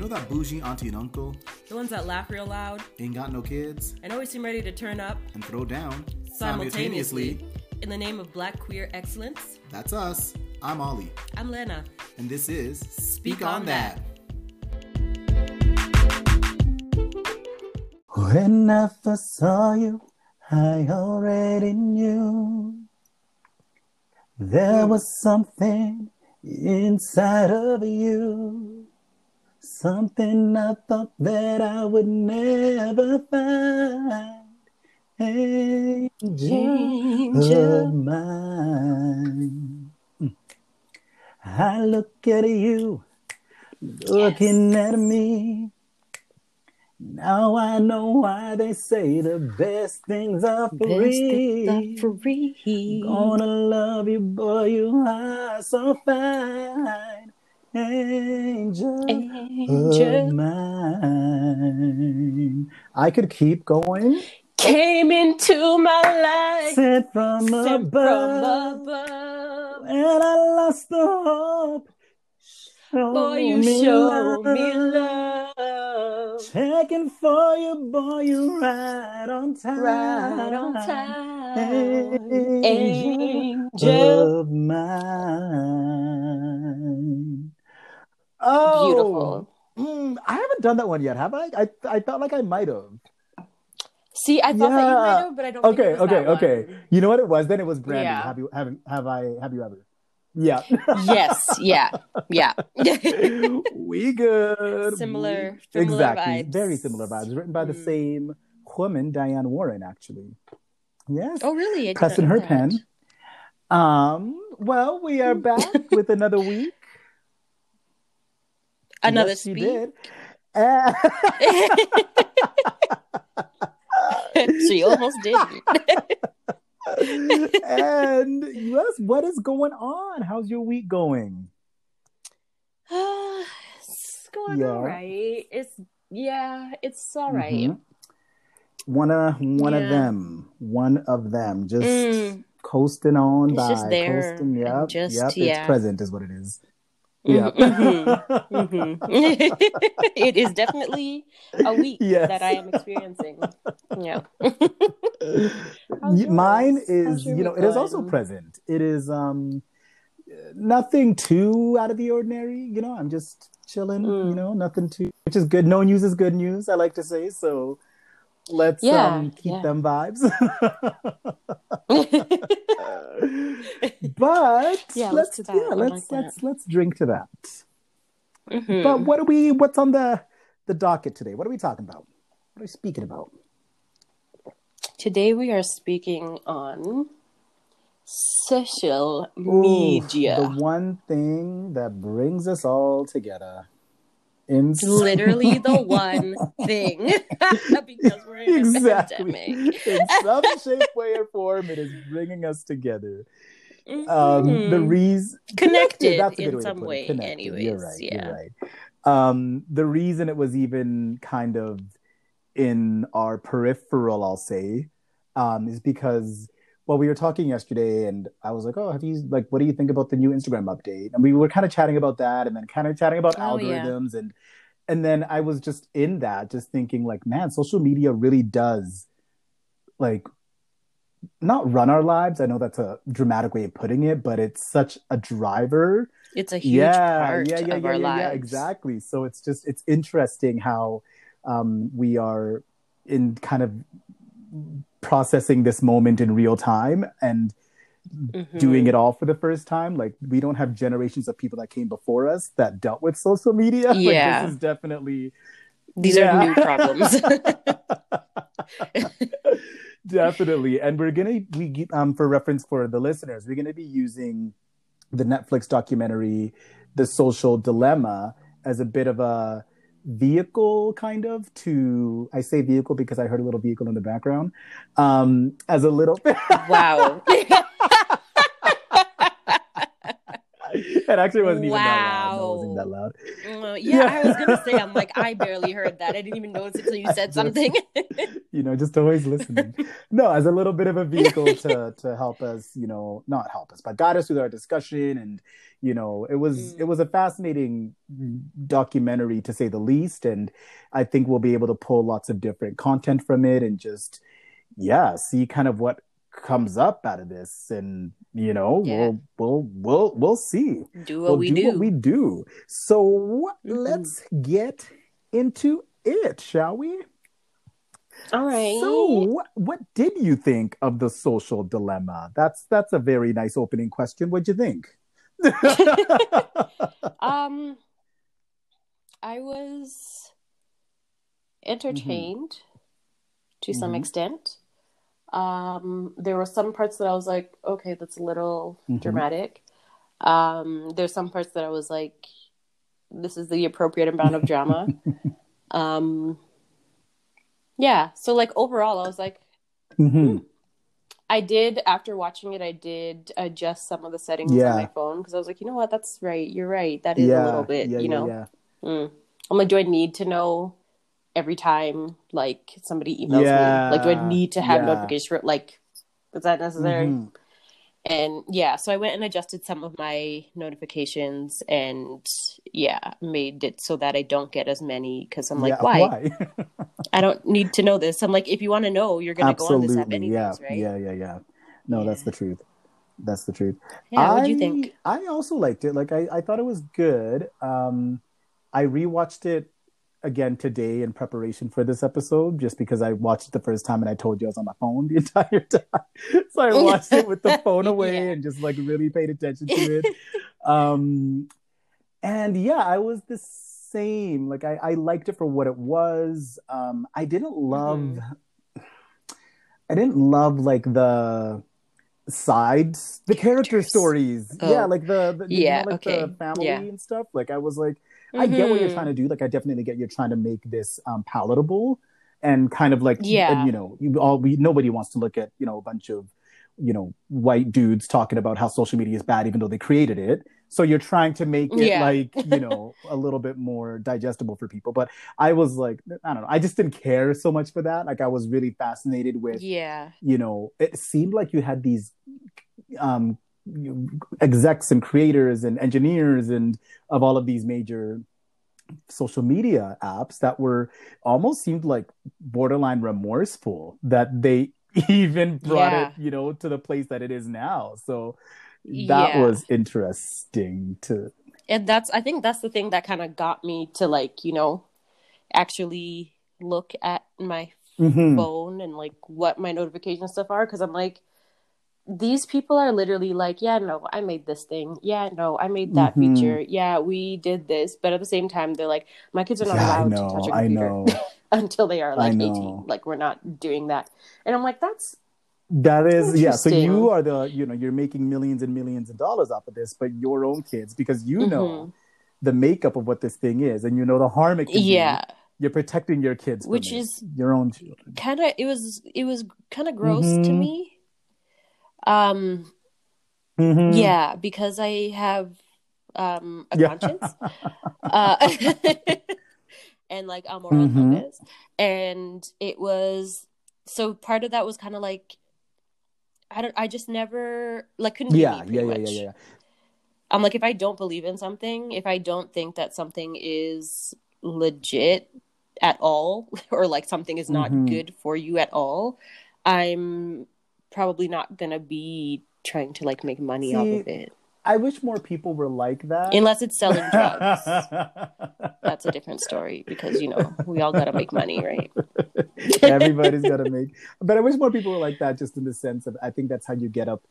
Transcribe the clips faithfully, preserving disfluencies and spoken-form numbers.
know that bougie auntie and uncle? The ones that laugh real loud, ain't got no kids, and always seem ready to turn up and throw down simultaneously, simultaneously in the name of Black queer excellence. That's us. I'm Ollie. I'm Lena. And this is Speak, Speak on, on That. When I first saw you, I already knew there was something inside of you, something I thought that I would never find. Angel of mine, I look at you, looking yes. at me. Now I know why they say the best things are free. Best things are free. Gonna love you, boy, you are so fine. Angel, Angel of mine. I could keep going. Came into my life, sent from, sent above, from above, and I lost the hope. Show boy, you show me love. Checking for you, boy, you right on time. Right on time. Angel, Angel of mine. Oh, beautiful. Mm, I haven't done that one yet, have I? I, I felt like I might have. See, I thought yeah. that you might have, but I don't okay, think it was okay, that okay. one. You know what it was? Then it was Brandy. Yeah. Have you, have, have I, have you ever? Yeah. Yes. Yeah. Yeah. We good. Similar. We... similar exactly. Vibes. Very similar vibes. Written by mm. the same woman, Diane Warren, actually. Yes. Oh, really? Pressed in her that. pen. Um. Well, we are back with another week. Another yes, she did. And... she almost did. And yes, what is going on? How's your week going? Uh, it's going yeah. all right. It's yeah, it's all right. Mm-hmm. One of one yeah. of them. One of them. Just mm. coasting on it's by. Just there. Coasting, yep, just, yep. Yeah. It's present is what it is. Yeah. Mm-hmm. Mm-hmm. It is definitely a week yes. that I am experiencing. Yeah. Mine is, you know, it is also present. It is um nothing too out of the ordinary, you know. I'm just chilling, mm. you know, nothing too, which is good. No news is good news, I like to say. So let's yeah, um, keep yeah. them vibes. But yeah, let's let's yeah, let's, like let's, let's drink to that. Mm-hmm. But what are we? What's on the the docket today? What are we talking about? What are we speaking about? Today we are speaking on social media. Ooh, the one thing that brings us all together. Ins- Literally the one thing. Because we're in exactly. a pandemic. In some shape, way, or form, it is bringing us together. Mm-hmm. Um, the reason... Connected, that's a good in way some way, Connected. Anyways. You're right, yeah. you're right. Um, the reason it was even kind of in our peripheral, I'll say, um, is because... Well, we were talking yesterday and I was like, oh, have you, like, what do you think about the new Instagram update? And we were kind of chatting about that and then kind of chatting about oh, algorithms. Yeah. And and then I was just in that, just thinking like, man, social media really does, like, not run our lives. I know that's a dramatic way of putting it, but it's such a driver. It's a huge yeah, part yeah, yeah, yeah, of yeah, our yeah, lives. Yeah, exactly. So it's just, it's interesting how um, we are in kind of processing this moment in real time and mm-hmm. doing it all for the first time. Like, we don't have generations of people that came before us that dealt with social media. Yeah. Like, this is definitely... These yeah. are new problems. Definitely. And we're going to, we um, for reference for the listeners, we're going to be using the Netflix documentary, The Social Dilemma, as a bit of a vehicle kind of to I say vehicle because I heard a little vehicle in the background um as a little wow it actually wasn't wow. even that loud. No, it wasn't that loud. Well, But yeah, yeah. I was going to say, I'm like, I barely heard that. I didn't even notice it until you said just, something. You know, just always listening. No, as a little bit of a vehicle to to help us, you know, not help us, but guide us through our discussion. And, you know, it was mm. it was a fascinating documentary, to say the least. And I think we'll be able to pull lots of different content from it and just, yeah, see kind of what comes up out of this, and you know yeah. we'll we'll we'll we'll see do what we'll we do, do what we do so mm-hmm. let's get into it, shall we? All right, so what, what did you think of The Social Dilemma? That's that's a very nice opening question. What'd you think? um I was entertained mm-hmm. to mm-hmm. some extent. Um, there were some parts that I was like, okay, that's a little mm-hmm. dramatic. Um, there's some parts that I was like, this is the appropriate amount of drama. um, yeah. So like overall, I was like, mm-hmm. hmm. I did, after watching it, I did adjust some of the settings yeah. on my phone. Cause I was like, you know what? That's right. You're right. That is yeah. a little bit, yeah, you yeah, know, yeah. Mm. I'm like, do I need to know every time like somebody emails yeah. me, like, do I need to have yeah. notification for, like, is that necessary? Mm-hmm. And yeah, so I went and adjusted some of my notifications, and yeah, made it so that I don't get as many, because I'm like, yeah, why? why? I don't need to know this. I'm like, if you want to know, you're gonna Absolutely. go on this app anyways, yeah. right? Yeah, yeah, yeah. No, yeah. that's the truth. That's the truth. Yeah, what do you think? I also liked it. Like, I, I thought it was good. Um, I rewatched it again today in preparation for this episode, just because I watched it the first time and I told you I was on my phone the entire time. So I watched it with the phone away yeah. and just like really paid attention to it. Um, and yeah, I was the same. Like I, I liked it for what it was. Um, I didn't love, mm-hmm. I didn't love like the sides, the character stories. Oh. Yeah. Like the, the yeah, you know, like okay. the family yeah. and stuff. Like I was like, I mm-hmm. get what you're trying to do. Like, I definitely get you're trying to make this um, palatable and kind of like, yeah. and, you know, you all we nobody wants to look at, you know, a bunch of, you know, white dudes talking about how social media is bad, even though they created it. So you're trying to make it yeah. like, you know, a little bit more digestible for people. But I was like, I don't know. I just didn't care so much for that. Like, I was really fascinated with, yeah. you know, it seemed like you had these um execs and creators and engineers and of all of these major social media apps that were almost seemed like borderline remorseful that they even brought yeah. it, you know, to the place that it is now. So that yeah. was interesting too. And that's, I think that's the thing that kind of got me to like, you know, actually look at my mm-hmm. phone and like what my notification stuff are. Cause I'm like, these people are literally like, yeah, no, I made this thing. Yeah, no, I made that mm-hmm. feature. Yeah, we did this. But at the same time, they're like, my kids are not yeah, allowed know, to touch a computer until they are like eighteen. Like, we're not doing that. And I'm like, that's that is yeah. So you are the you know you're making millions and millions of dollars off of this, but your own kids, because you know mm-hmm. the makeup of what this thing is, and you know the harm it can yeah. do. You're protecting your kids, from which it, is your own children. Kind of it was it was kind of gross mm-hmm. to me. Um, mm-hmm. yeah, because I have, um, a yeah. conscience, uh, and like, I'm moral mm-hmm. compass, and it was, so part of that was kind of like, I don't, I just never, like, couldn't yeah, be me, yeah, yeah, yeah, yeah, yeah. I'm like, if I don't believe in something, if I don't think that something is legit at all, or like something is not mm-hmm. good for you at all, I'm probably not gonna be trying to like make money See, off of it. I wish more people were like that. Unless it's selling drugs. That's a different story, because you know, we all gotta make money, right? Everybody's gotta make but I wish more people were like that, just in the sense of I think that's how you get up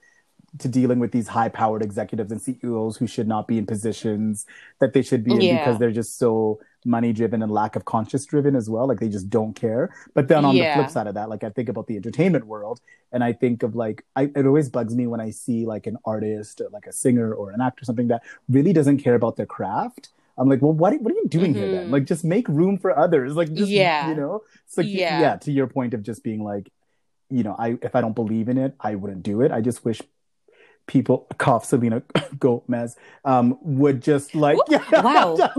to dealing with these high powered executives and C E Os who should not be in positions that they should be in, yeah. because they're just so money driven and lack of conscience driven as well. Like, they just don't care. But then on yeah. the flip side of that, like, I think about the entertainment world, and I think of like, I, it always bugs me when I see like an artist, or like a singer or an actor, something that really doesn't care about their craft. I'm like, well, what, what are you doing mm-hmm. here then? Like, just make room for others. Like, just, yeah. you know, it's like, yeah. yeah, to your point of just being like, you know, I, if I don't believe in it, I wouldn't do it. I just wish people, cough, Selena Gomez, um, would just like, Ooh, wow.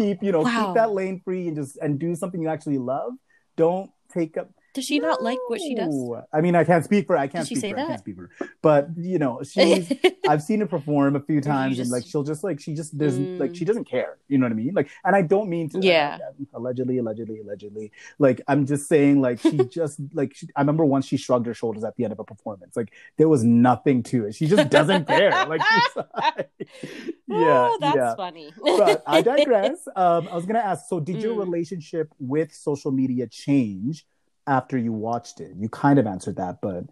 keep, you know, wow. keep that lane free and just and do something you actually love. Don't take up. Does she no. not like what she does? I mean, I can't speak for her. I can't Did speak she say for her. That? I can't speak for her. But you know, she's I've seen her perform a few times just, and like she'll just like she just doesn't mm. like she doesn't care. You know what I mean? Like, and I don't mean to yeah. like, allegedly, allegedly, allegedly. Like I'm just saying, like she just like she, I remember once she shrugged her shoulders at the end of a performance. Like there was nothing to it. She just doesn't care. Like, she's like yeah, oh, that's yeah. funny. But I digress. Um, I was gonna ask. So, did mm. your relationship with social media change after you watched it? You kind of answered that, but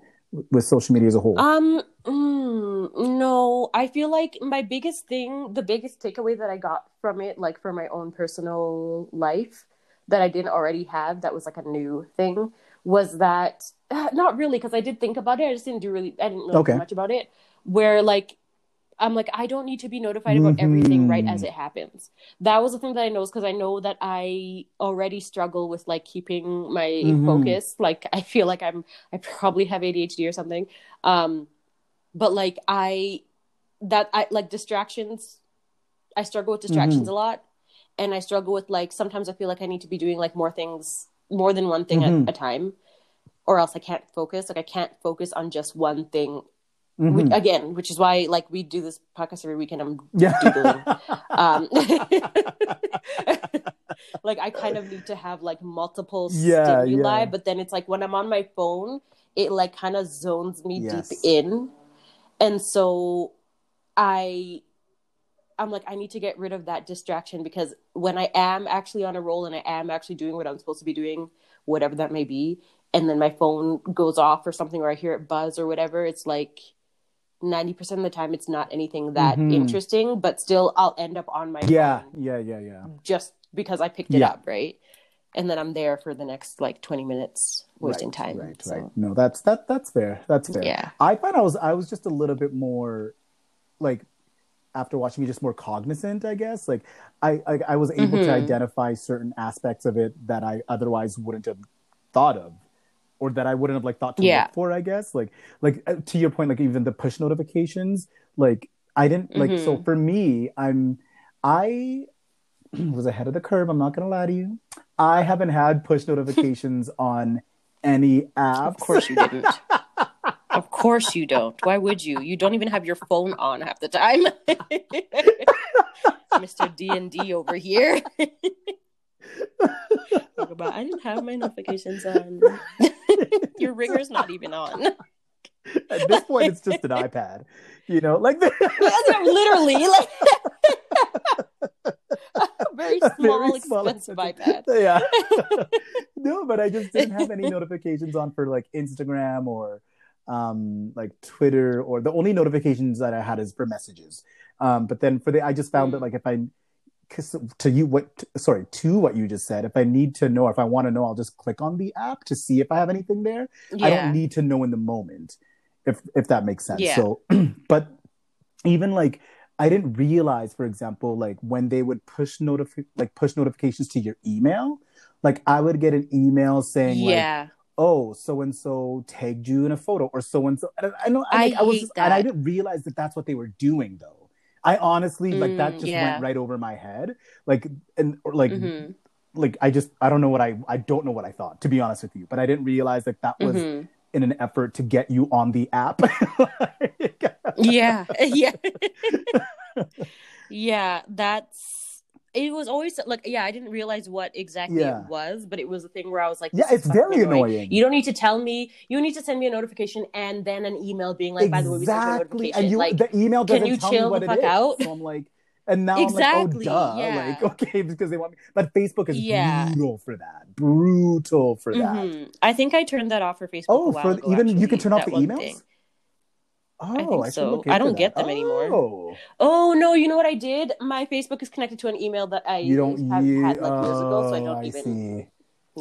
with social media as a whole. Um, mm, no, I feel like my biggest thing, the biggest takeaway that I got from it, like for my own personal life that I didn't already have, that was like a new thing, was that, not really, because I did think about it. I just didn't do really, I didn't know okay. much about it, where like, I'm like, I don't need to be notified about mm-hmm. everything right as it happens. That was the thing that I noticed, because I know that I already struggle with like keeping my mm-hmm. focus. Like I feel like I'm, I probably have A D H D or something. Um, but like I, that I like distractions. I struggle with distractions mm-hmm. a lot, and I struggle with like sometimes I feel like I need to be doing like more things, more than one thing mm-hmm. at a time, or else I can't focus. Like I can't focus on just one thing. Mm-hmm. Which, again, which is why like we do this podcast every weekend. I'm yeah. doodling. Um, like I kind of need to have like multiple yeah, stimuli, yeah. but then it's like when I'm on my phone, it like kind of zones me yes. deep in, and so I, I'm like I need to get rid of that distraction, because when I am actually on a roll and I am actually doing what I'm supposed to be doing, whatever that may be, and then my phone goes off or something, or I hear it buzz or whatever, it's like ninety percent of the time it's not anything that mm-hmm. interesting, but still I'll end up on my yeah phone yeah yeah yeah just because I picked it yeah. up, right? And then I'm there for the next like twenty minutes wasting right, time right so. right no that's that that's fair that's fair yeah I find I was I was just a little bit more like after watching me just more cognizant, I guess. Like I I, I was able mm-hmm. to identify certain aspects of it that I otherwise wouldn't have thought of, or that I wouldn't have like thought to yeah. look for, I guess. Like, like uh, to your point, like even the push notifications, like I didn't mm-hmm. like, so for me, I'm, I was ahead of the curve. I'm not going to lie to you. I haven't had push notifications on any apps. Of course you didn't. Of course you don't. Why would you? You don't even have your phone on half the time. Mister D and D over here. Talk about, I didn't have my notifications on. Your ringer's not even on. At this point, it's just an iPad, you know, like the- literally, like a very small, very expensive small iPad. Yeah, no, but I just didn't have any notifications on for like Instagram or um, like Twitter, or the only notifications that I had is for messages. Um, but then for the, I just found mm. that like if I. to you what sorry to what you just said, if I need to know, if I want to know, I'll just click on the app to see if I have anything there. yeah. I don't need to know in the moment, if if that makes sense. yeah. So but even like I didn't realize, for example, like when they would push notif- like push notifications to your email, like I would get an email saying yeah. like, oh, so and so tagged you in a photo, or so and so. I know I, like, I, I was just, and I didn't realize that that's what they were doing though. I honestly, like, mm, that just yeah. went right over my head. Like, and or like, mm-hmm. like, I just, I don't know what I, I don't know what I thought, to be honest with you. But I didn't realize that that was mm-hmm. in an effort to get you on the app. yeah. Yeah. yeah. That's, it was always like, yeah, I didn't realize what exactly yeah. it was, but it was a thing where I was like, yeah, it's very annoying. annoying. You don't need to tell me, you need to send me a notification and then an email being like, exactly. by the way, we sent you a notification. And you, like, the email doesn't can you tell chill me what the fuck it is. Out? So I'm like, and now exactly. I'm like, oh, duh. Yeah. Like, okay, because they want me. But Facebook is yeah. brutal for that. Brutal for mm-hmm. that. I think I turned that off for Facebook. Oh, a while for ago, even actually, you can turn off the emails? Thing. Oh, I think I so. I don't get them oh. anymore. Oh, no. You know what I did? My Facebook is connected to an email that I you don't, have you, had like oh, years ago, so I don't I even... See.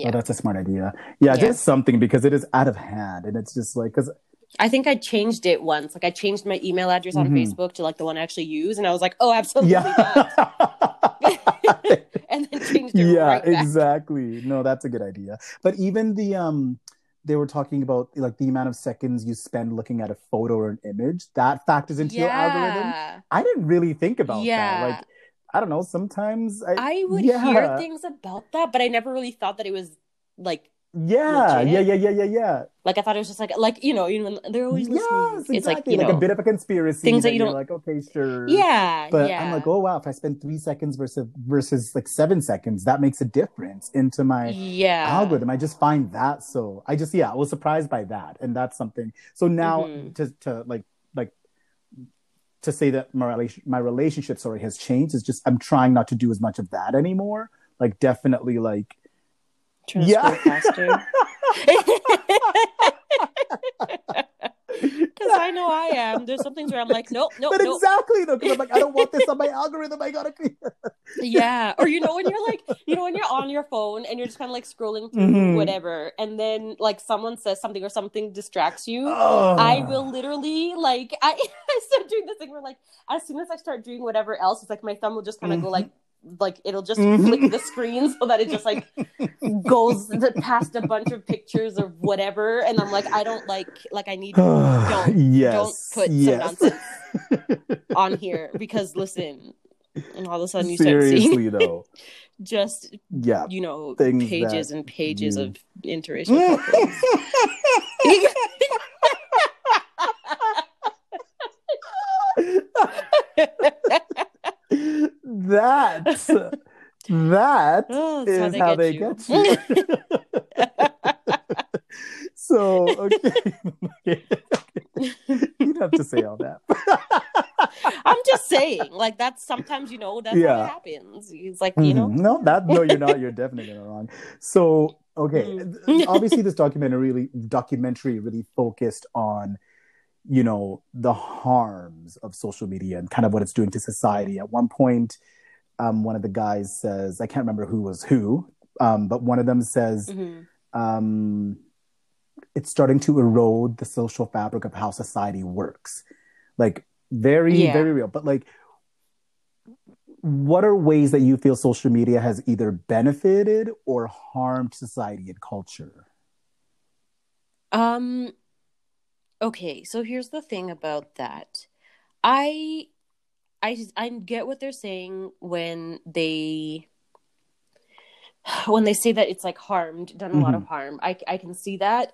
Yeah. Oh, that's a smart idea. Yeah, yeah, just something, because it is out of hand. And it's just like... Cause... I think I changed it once. Like, I changed my email address mm-hmm. on Facebook to, like, the one I actually use. And I was like, oh, absolutely yeah. not. And then changed it yeah, right back. Yeah, exactly. No, that's a good idea. But even the... um. They were talking about like the amount of seconds you spend looking at a photo or an image that factors into yeah. your algorithm. I didn't really think about yeah. that. Like, I don't know, sometimes I, I would yeah. hear things about that, but I never really thought that it was like yeah legit. yeah yeah yeah yeah yeah like I thought it was just like like you know you know they're always listening. Yes, exactly. It's like you like know, a bit of a conspiracy, things that you don't like, okay sure yeah but yeah. I'm like, oh wow, if I spend three seconds versus versus like seven seconds, that makes a difference into my yeah. algorithm. I just find that so I just yeah I was surprised by that, and that's something. So now mm-hmm. to to like like to say that my relation my relationship story has changed is just I'm trying not to do as much of that anymore, like definitely like yeah. faster. Because I know I am. There's some things where I'm like, nope, nope, But nope. exactly, though, because I'm like, I don't want this on my algorithm. I gotta clear. Yeah. Or, you know, when you're like, you know, when you're on your phone and you're just kind of like scrolling through mm-hmm. whatever, and then like someone says something or something distracts you, oh. I will literally like, I, I start doing this thing where like, as soon as I start doing whatever else, it's like my thumb will just kind of mm-hmm. go like, like it'll just flick the screen so that it just like goes past a bunch of pictures or whatever, and I'm like, I don't like like I need don't yes, don't put yes. some nonsense on here, because listen, and all of a sudden you seriously start seeing though just yeah you know pages and pages you... of interracial couples. That that oh, is how they, how they get you. Get you. So okay, you'd have to say all that. I'm just saying, like that's sometimes you know that's yeah. what happens. It's like you know, mm-hmm. no, that no, you're not. You're definitely wrong. So okay, mm. obviously this documentary really documentary really focused on, you know, the harms of social media and kind of what it's doing to society. At one point, um, one of the guys says, I can't remember who was who, um, but one of them says, mm-hmm. um, it's starting to erode the social fabric of how society works. Like very, yeah. very real. But like, what are ways that you feel social media has either benefited or harmed society and culture? Um. Okay, so here's the thing about that. I, I, just, I get what they're saying when they, when they say that it's like harmed, done a mm-hmm. lot of harm. I, I can see that.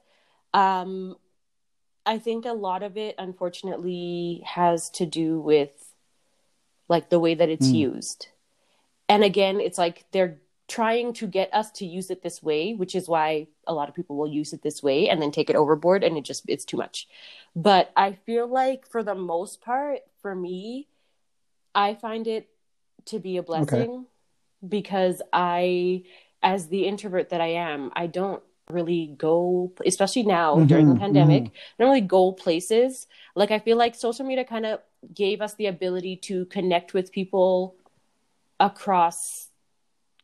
Um, I think a lot of it, unfortunately, has to do with like the way that it's mm. used. And again, it's like they're trying to get us to use it this way, which is why a lot of people will use it this way and then take it overboard, and it just it's too much. But I feel like for the most part, for me, I find it to be a blessing okay. because I, as the introvert that I am, I don't really go, especially now mm-hmm, during the pandemic, mm-hmm. I don't really go places. Like I feel like social media kind of gave us the ability to connect with people across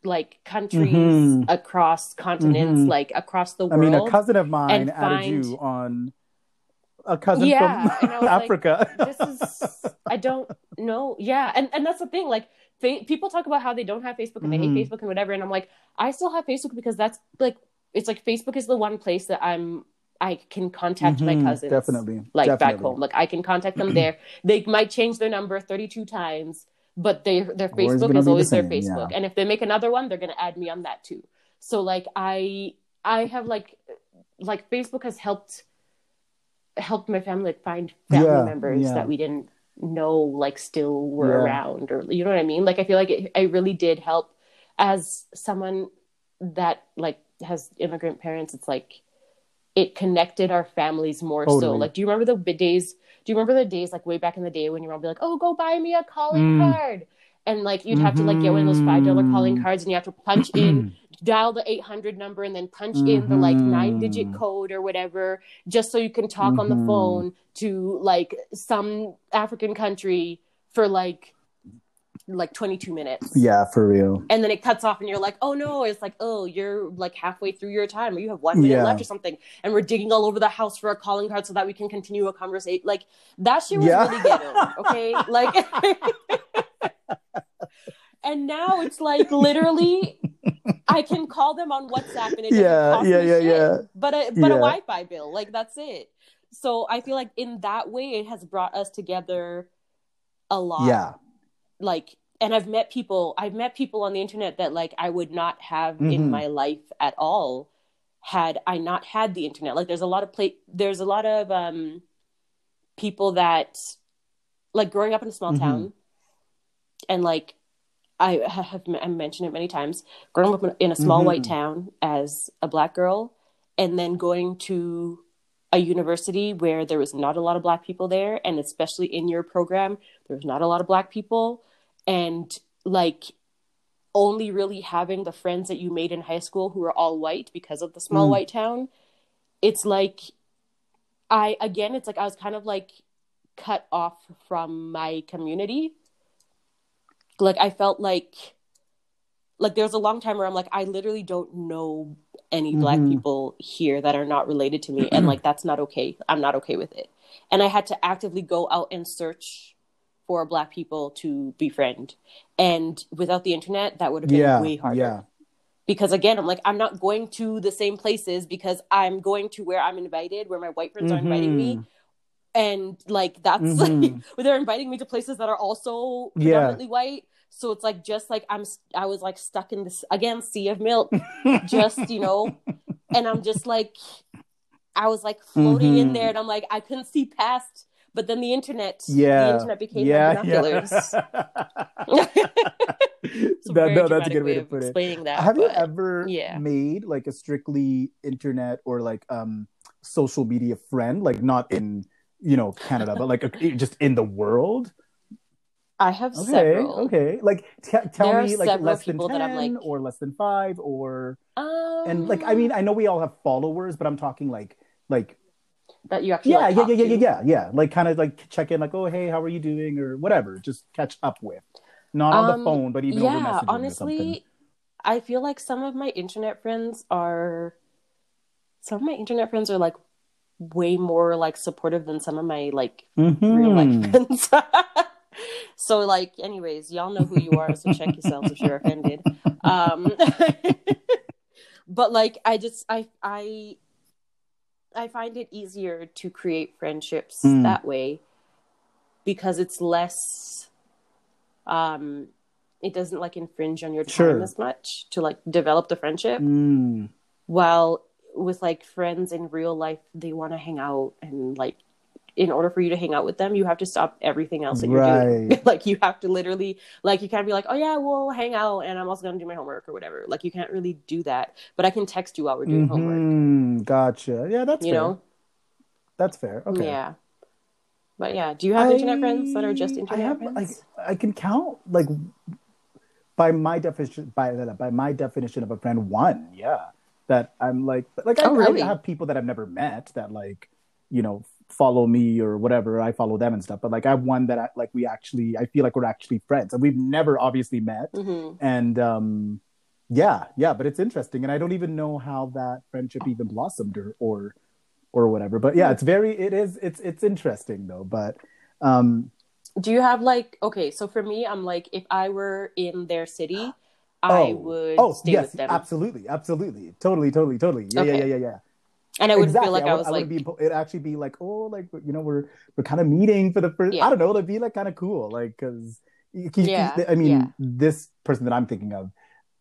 like countries, mm-hmm. across continents, mm-hmm. like across the world. I mean, a cousin of mine added find... you on a cousin yeah, from Africa. Like, this is, I don't know. Yeah. And, and that's the thing. Like fa- people talk about how they don't have Facebook and mm-hmm. they hate Facebook and whatever. And I'm like, I still have Facebook because that's like, it's like Facebook is the one place that I'm, I can contact mm-hmm, my cousins. Definitely. Like definitely. Back home. Like I can contact them there. They might change their number thirty-two times. But they, their Facebook is always their Facebook. Yeah. And if they make another one, they're going to add me on that too. So like, I, I have like, like Facebook has helped, helped my family like find family yeah, members yeah. that we didn't know, like still were yeah. around, or, you know what I mean? Like, I feel like it, I really did help as someone that like has immigrant parents. It's like, it connected our families more totally. So like, do you remember the days, do you remember the days like way back in the day when your mom would be like, oh, go buy me a calling mm. card. And like, you'd mm-hmm. have to like get one of those five dollar calling cards, and you have to punch in, dial the eight hundred number, and then punch mm-hmm. in the like nine digit code or whatever, just so you can talk mm-hmm. on the phone to like some African country for like, like twenty-two minutes. Yeah, for real. And then it cuts off and you're like, oh no, it's like, oh, you're like halfway through your time, or you have one minute yeah. left or something, and we're digging all over the house for a calling card so that we can continue a conversation. Like that shit was yeah. really ghetto, okay? Like and now it's like literally I can call them on WhatsApp and it doesn't yeah, cost yeah, me yeah, shit, yeah. but a, but yeah. a Wi-Fi bill, like that's it. So I feel like in that way it has brought us together a lot. Yeah. Like And I've met people, I've met people on the internet that like I would not have mm-hmm. in my life at all had I not had the internet. Like there's a lot of play, there's a lot of um, people that like growing up in a small mm-hmm. town and like I have I mentioned it many times, growing up in a small mm-hmm. white town as a black girl and then going to a university where there was not a lot of black people there. And especially in your program, there was not a lot of black people. And like only really having the friends that you made in high school who are all white because of the small mm. white town. It's like, I, again, it's like, I was kind of like cut off from my community. Like, I felt like, like there was a long time where I'm like, I literally don't know any mm-hmm. black people here that are not related to me. And like, that's not okay. I'm not okay with it. And I had to actively go out and search for black people to befriend. And without the internet, that would have been yeah, way harder. Yeah. Because again, I'm like, I'm not going to the same places because I'm going to where I'm invited, where my white friends mm-hmm. are inviting me. And like, that's mm-hmm. like, where they're inviting me to places that are also predominantly yeah. white. So it's like, just like, I'm, I was like stuck in this, again, sea of milk, just, you know, and I'm just like, I was like floating mm-hmm. in there and I'm like, I couldn't see past, but then the internet, yeah. the internet became yeah, my binoculars. Yeah. no, no, that's a good way, way to put it. That, Have but, you ever yeah. made like a strictly internet or like um, social media friend, like not in, you know, Canada, but like a, just in the world? I have okay, several. Okay, like t- tell there me, like less than ten that I'm like... or less than five, or um... and like I mean, I know we all have followers, but I'm talking like like that you actually yeah like, yeah yeah yeah, yeah yeah yeah like kind of like check in, like oh hey, how are you doing or whatever, just catch up with, not um, on the phone, but even yeah, over messaging honestly, or something. I feel like some of my internet friends are some of my internet friends are like way more like supportive than some of my like mm-hmm. real life friends. So, like, anyways, y'all know who you are, so check yourselves if you're offended. Um, but, like, I just, I, I, I find it easier to create friendships mm. that way because it's less, um, it doesn't, like, infringe on your time sure. as much to, like, develop the friendship. Mm. While with, like, friends in real life, they want to hang out and, like, in order for you to hang out with them, you have to stop everything else that you're right. doing. Like, you have to literally, like, you can't be like, oh, yeah, we'll hang out, and I'm also going to do my homework or whatever. Like, you can't really do that. But I can text you while we're doing mm-hmm. homework. Gotcha. Yeah, that's you fair. You know? That's fair. Okay. Yeah. But, yeah. Do you have I, internet friends that are just internet I have, friends? I, I can count, like, by my definition by, by my definition of a friend, one. Yeah. That I'm, like, like I, oh, really? I have people that I've never met that, like, you know, follow me or whatever, I follow them and stuff, but like I have one that I, like we actually I feel like we're actually friends and we've never obviously met mm-hmm. and um yeah yeah but it's interesting and I don't even know how that friendship even blossomed or or, or whatever, but yeah, it's very it is it's it's interesting though. But um do you have like okay so for me I'm like if I were in their city I oh, would oh, stay yes, with them absolutely absolutely totally totally totally yeah okay. yeah yeah yeah yeah And I wouldn't exactly. feel like I, would, I was I like... Be, it'd actually be like, oh, like, you know, we're we're kind of meeting for the first... Yeah. I don't know, it'd be like kind of cool. Like, because... Yeah. I mean, yeah. this person that I'm thinking of,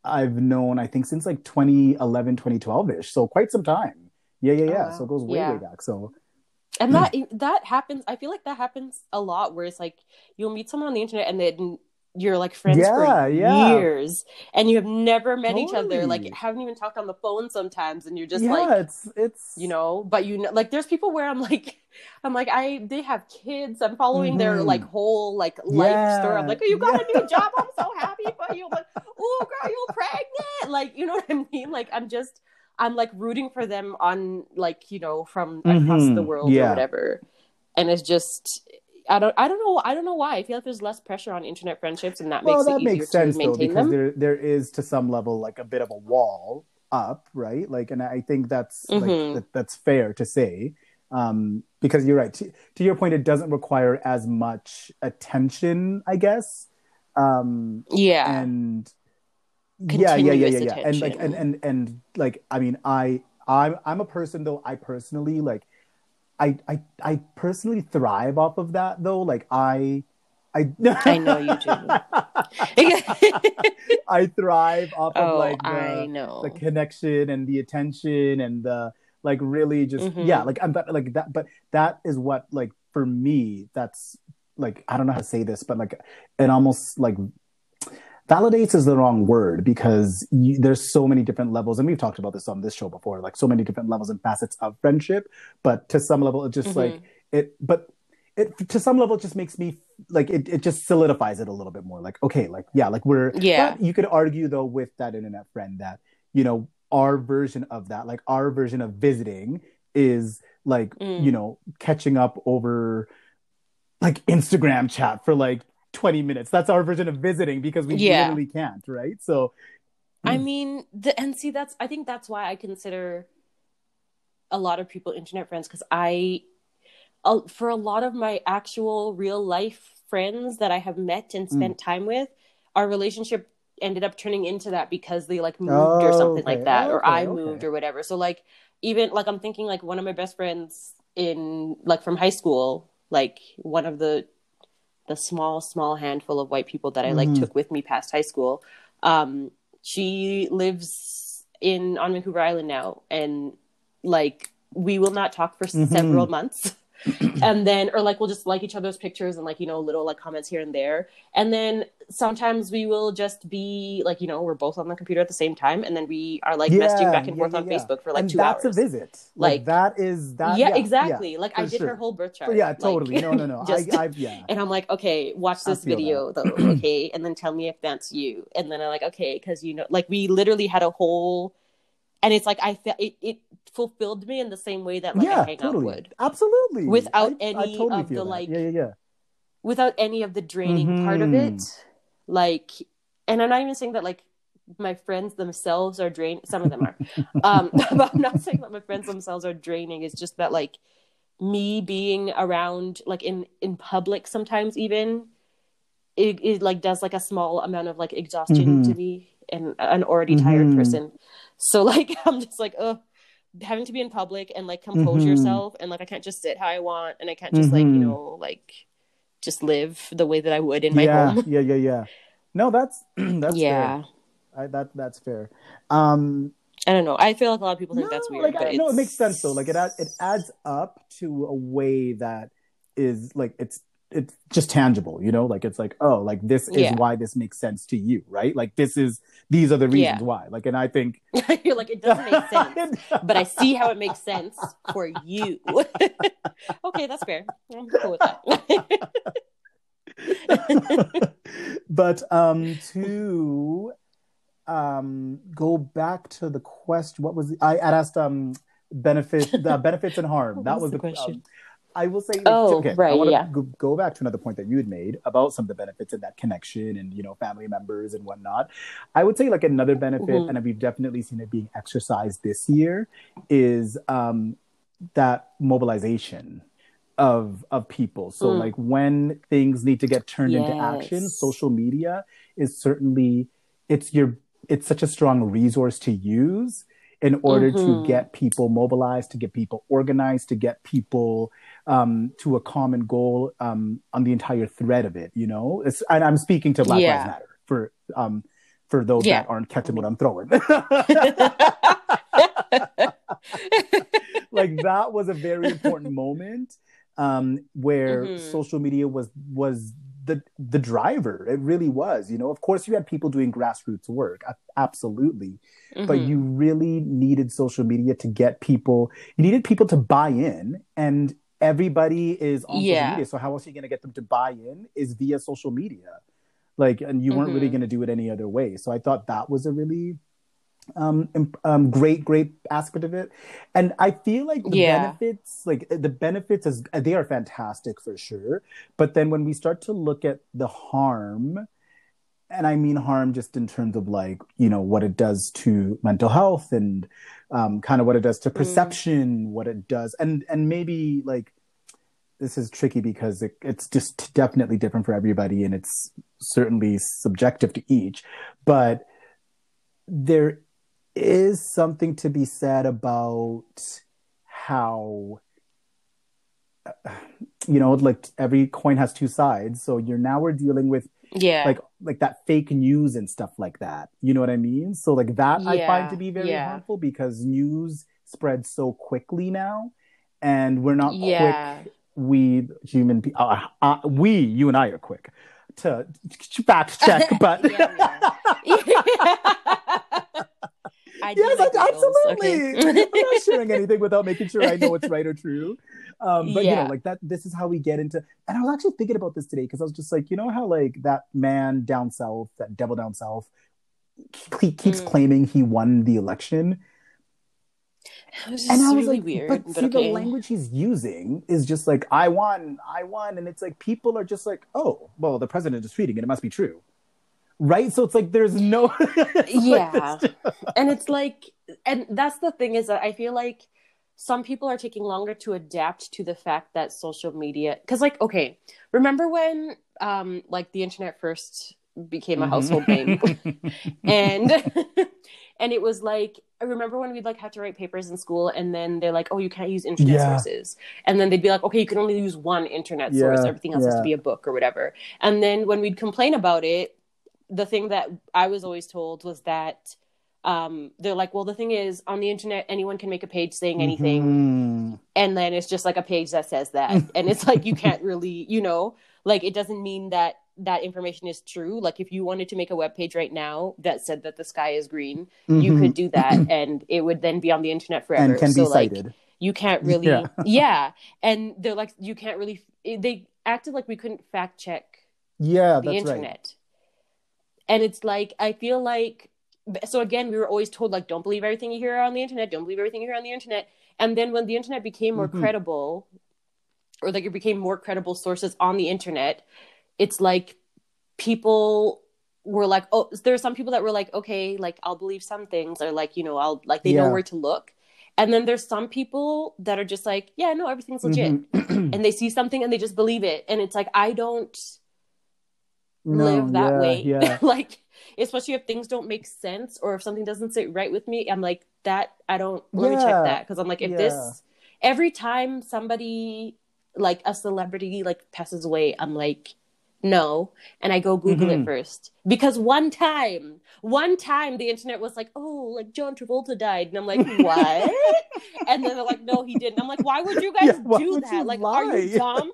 I've known, I think, since like twenty eleven, twenty twelve-ish. So quite some time. Yeah, yeah, yeah. Uh, so it goes way, yeah. way back. So... And that that happens... I feel like that happens a lot where it's like, you'll meet someone on the internet and then you're like friends yeah, for yeah. years and you have never met totally. Each other, like haven't even talked on the phone sometimes, and you're just yeah, like it's it's you know but you know like there's people where I'm like I'm like I they have kids, I'm following mm-hmm. their like whole like yeah. life story, I'm like oh you got yeah. a new job, I'm so happy for you, I'm like oh girl you're pregnant, like you know what I mean, like I'm just I'm like rooting for them on like you know from mm-hmm. across the world yeah. or whatever, and it's just I don't. I don't know. I don't know why. I feel like there's less pressure on internet friendships, and that makes well, that it easier makes sense, to maintain though, because them. There, there is to some level like a bit of a wall up, right? Like, and I think that's mm-hmm. like, that, that's fair to say, um, because you're right. To, to your point, it doesn't require as much attention, I guess. Um, yeah. And yeah, yeah, yeah, yeah, yeah. Attention. And like, and, and and like, I mean, I, I'm, I'm a person though. I personally like. I, I I personally thrive off of that though. Like I I I know you do. I thrive off oh, of like the, I know. the connection and the attention and the like really just mm-hmm. yeah like I'm like that but that is what like for me that's like I don't know how to say this but like it almost like validates is the wrong word because you, there's so many different levels and we've talked about this on this show before like so many different levels and facets of friendship but to some level it just mm-hmm. like it but it to some level it just makes me like it it just solidifies it a little bit more like okay like yeah like we're yeah you could argue though with that internet friend that you know our version of that like our version of visiting is like mm. you know catching up over like Instagram chat for like twenty minutes that's our version of visiting because we yeah. literally can't right so mm. I mean the and see that's I think that's why I consider a lot of people internet friends because I uh, for a lot of my actual real life friends that I have met and spent mm. time with our relationship ended up turning into that because they like moved oh, or something okay. like that okay, or I okay. moved or whatever so like even like I'm thinking like one of my best friends in like from high school like one of the the small small handful of white people that I like mm-hmm. took with me past high school um she lives in on Vancouver Island now and like we will not talk for mm-hmm. several months and then or like we'll just like each other's pictures and like you know little like comments here and there and then sometimes we will just be like you know we're both on the computer at the same time and then we are like yeah, messaging back and yeah, forth yeah, on yeah. Facebook for like and two that's hours that's a visit like, like that is that yeah, yeah exactly yeah, like I did sure. her whole birth chart yeah totally like, no no no just, I, I, yeah. and I'm like okay watch this video that. though okay and then tell me if that's you and then I'm like okay because you know like we literally had a whole and it's like I felt it, it fulfilled me in the same way that like yeah, a hangout totally. would absolutely without I, any I totally of the that. like yeah, yeah, yeah. without any of the draining mm-hmm. part of it like and I'm not even saying that like my friends themselves are drained some of them are um but I'm not saying that my friends themselves are draining it's just that like me being around like in in public sometimes even it, it like does like a small amount of like exhaustion mm-hmm. to me and an already mm-hmm. tired person so like I'm just like oh having to be in public and like compose mm-hmm. yourself and like I can't just sit how I want and I can't just mm-hmm. like you know like just live the way that I would in my yeah, home yeah yeah yeah no that's that's yeah fair. I, that that's fair um I don't know I feel like a lot of people think no, that's weird like, but I, no it makes sense though like it ad- it adds up to a way that is like it's it's just tangible you know like it's like oh like this is yeah. why this makes sense to you right like this is these are the reasons yeah. why like and I think you're like it doesn't make sense but I see how it makes sense for you okay that's fair I'm cool with that but um to um go back to the question what was the, I asked um benefits the uh, benefits and harm that was the, the question um, I will say, oh, okay, right, I want to yeah. go back to another point that you had made about some of the benefits of that connection and, you know, family members and whatnot. I would say like another benefit, mm-hmm. and we've definitely seen it being exercised this year, is um, that mobilization of of people. So mm. like when things need to get turned yes. into action, social media is certainly, it's your it's such a strong resource to use in order mm-hmm. to get people mobilized, to get people organized, to get people um, to a common goal um, on the entire thread of it, you know? It's, and I'm speaking to Black yeah. Lives Matter for um, for those yeah. that aren't catching what I'm throwing. Like that was a very important moment um, where mm-hmm. social media was was the the driver. It really was, you know? Of course you had people doing grassroots work, absolutely. Mm-hmm. But you really needed social media to get people, you needed people to buy in, and everybody is on yeah. social media, so how else are you going to get them to buy in is via social media, like, and you mm-hmm. weren't really going to do it any other way. So I thought that was a really um, um great great aspect of it, and I feel like the yeah. benefits, like the benefits is they are fantastic for sure, but then when we start to look at the harm, and I mean harm just in terms of like, you know, what it does to mental health and um, kind of what it does to perception, mm. what it does. And and maybe like, this is tricky because it, it's just definitely different for everybody, and it's certainly subjective to each. But there is something to be said about how you know, like every coin has two sides. So you're now we're dealing with yeah, like like that fake news and stuff like that. You know what I mean? So like that yeah. I find to be very yeah. harmful, because news spreads so quickly now, and we're not yeah. quick. We human people, uh, uh, we you and I are quick to fact check, but yeah, yeah. I yes, like absolutely. Okay. I'm not sharing anything without making sure I know what's right or true. Um, but yeah. you know, like that. This is how we get into. And I was actually thinking about this today, because I was just like, you know how like that man down south, that devil down south, he keeps mm. claiming he won the election. It was just and I was really like, weird. But, but see, okay. the language he's using is just like, I won, I won. And it's like, people are just like, oh, well, the president is tweeting and it must be true. Right? So it's like, there's no... yeah. Like and it's like, and that's the thing, is that I feel like some people are taking longer to adapt to the fact that social media... Because like, okay, remember when um, like the internet first became a household name? and and it was like... I remember when we'd like have to write papers in school, and then they're like, oh, you can't use internet yeah. sources. And then they'd be like, okay, you can only use one internet yeah, source. Everything else yeah. has to be a book or whatever. And then when we'd complain about it, the thing that I was always told was that um, they're like, well, the thing is on the internet, anyone can make a page saying anything. Mm-hmm. And then it's just like a page that says that. And it's like, you can't really, you know, like it doesn't mean that that information is true. Like if you wanted to make a web page right now that said that the sky is green, mm-hmm. you could do that and it would then be on the internet forever. And can so be like, cited. You can't really, yeah. yeah. And they're like, you can't really, they acted like we couldn't fact check yeah, the that's internet. Right. And it's like, I feel like, so again, we were always told like, don't believe everything you hear on the internet. Don't believe everything you hear on the internet. And then when the internet became more mm-hmm. credible, or like it became more credible sources on the internet, it's like people were like, oh, there are some people that were like, okay, like I'll believe some things, or like, you know, I'll like, they yeah. know where to look. And then there's some people that are just like, yeah, no, everything's legit. Mm-hmm. and they see something and they just believe it. And it's like, I don't no, live that yeah, way. Yeah. like, especially if things don't make sense, or if something doesn't sit right with me, I'm like that, I don't, let yeah. me check that. Cause I'm like, if yeah. this, every time somebody like a celebrity like passes away, I'm like, no. And I go Google mm-hmm. it first, because one time, one time the internet was like, oh, like John Travolta died. And I'm like, what? and then they're like, no, he didn't. I'm like, why would you guys yeah, do that? Like, lie? Are you dumb?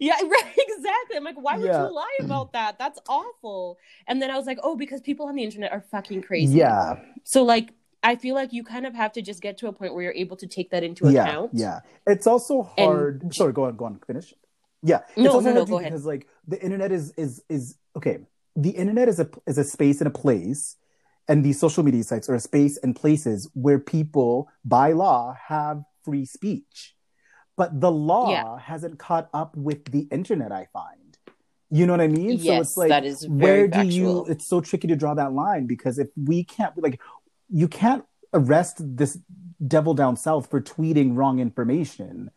yeah, right. Exactly. I'm like, why would yeah. you lie about that? That's awful. And then I was like, oh, because people on the internet are fucking crazy. Yeah. So like, I feel like you kind of have to just get to a point where you're able to take that into yeah, account. Yeah. It's also hard. And... Sorry, go on, go on, finish. Yeah, no, it's no, no, go ahead. Because like the internet is is is okay. The internet is a is a space and a place, and these social media sites are a space and places where people, by law, have free speech, but the law yeah. hasn't caught up with the internet. I find, you know what I mean? Yes, so it's like, that is very where do factual. You? It's so tricky to draw that line, because if we can't, like, you can't arrest this devil down south for tweeting wrong information.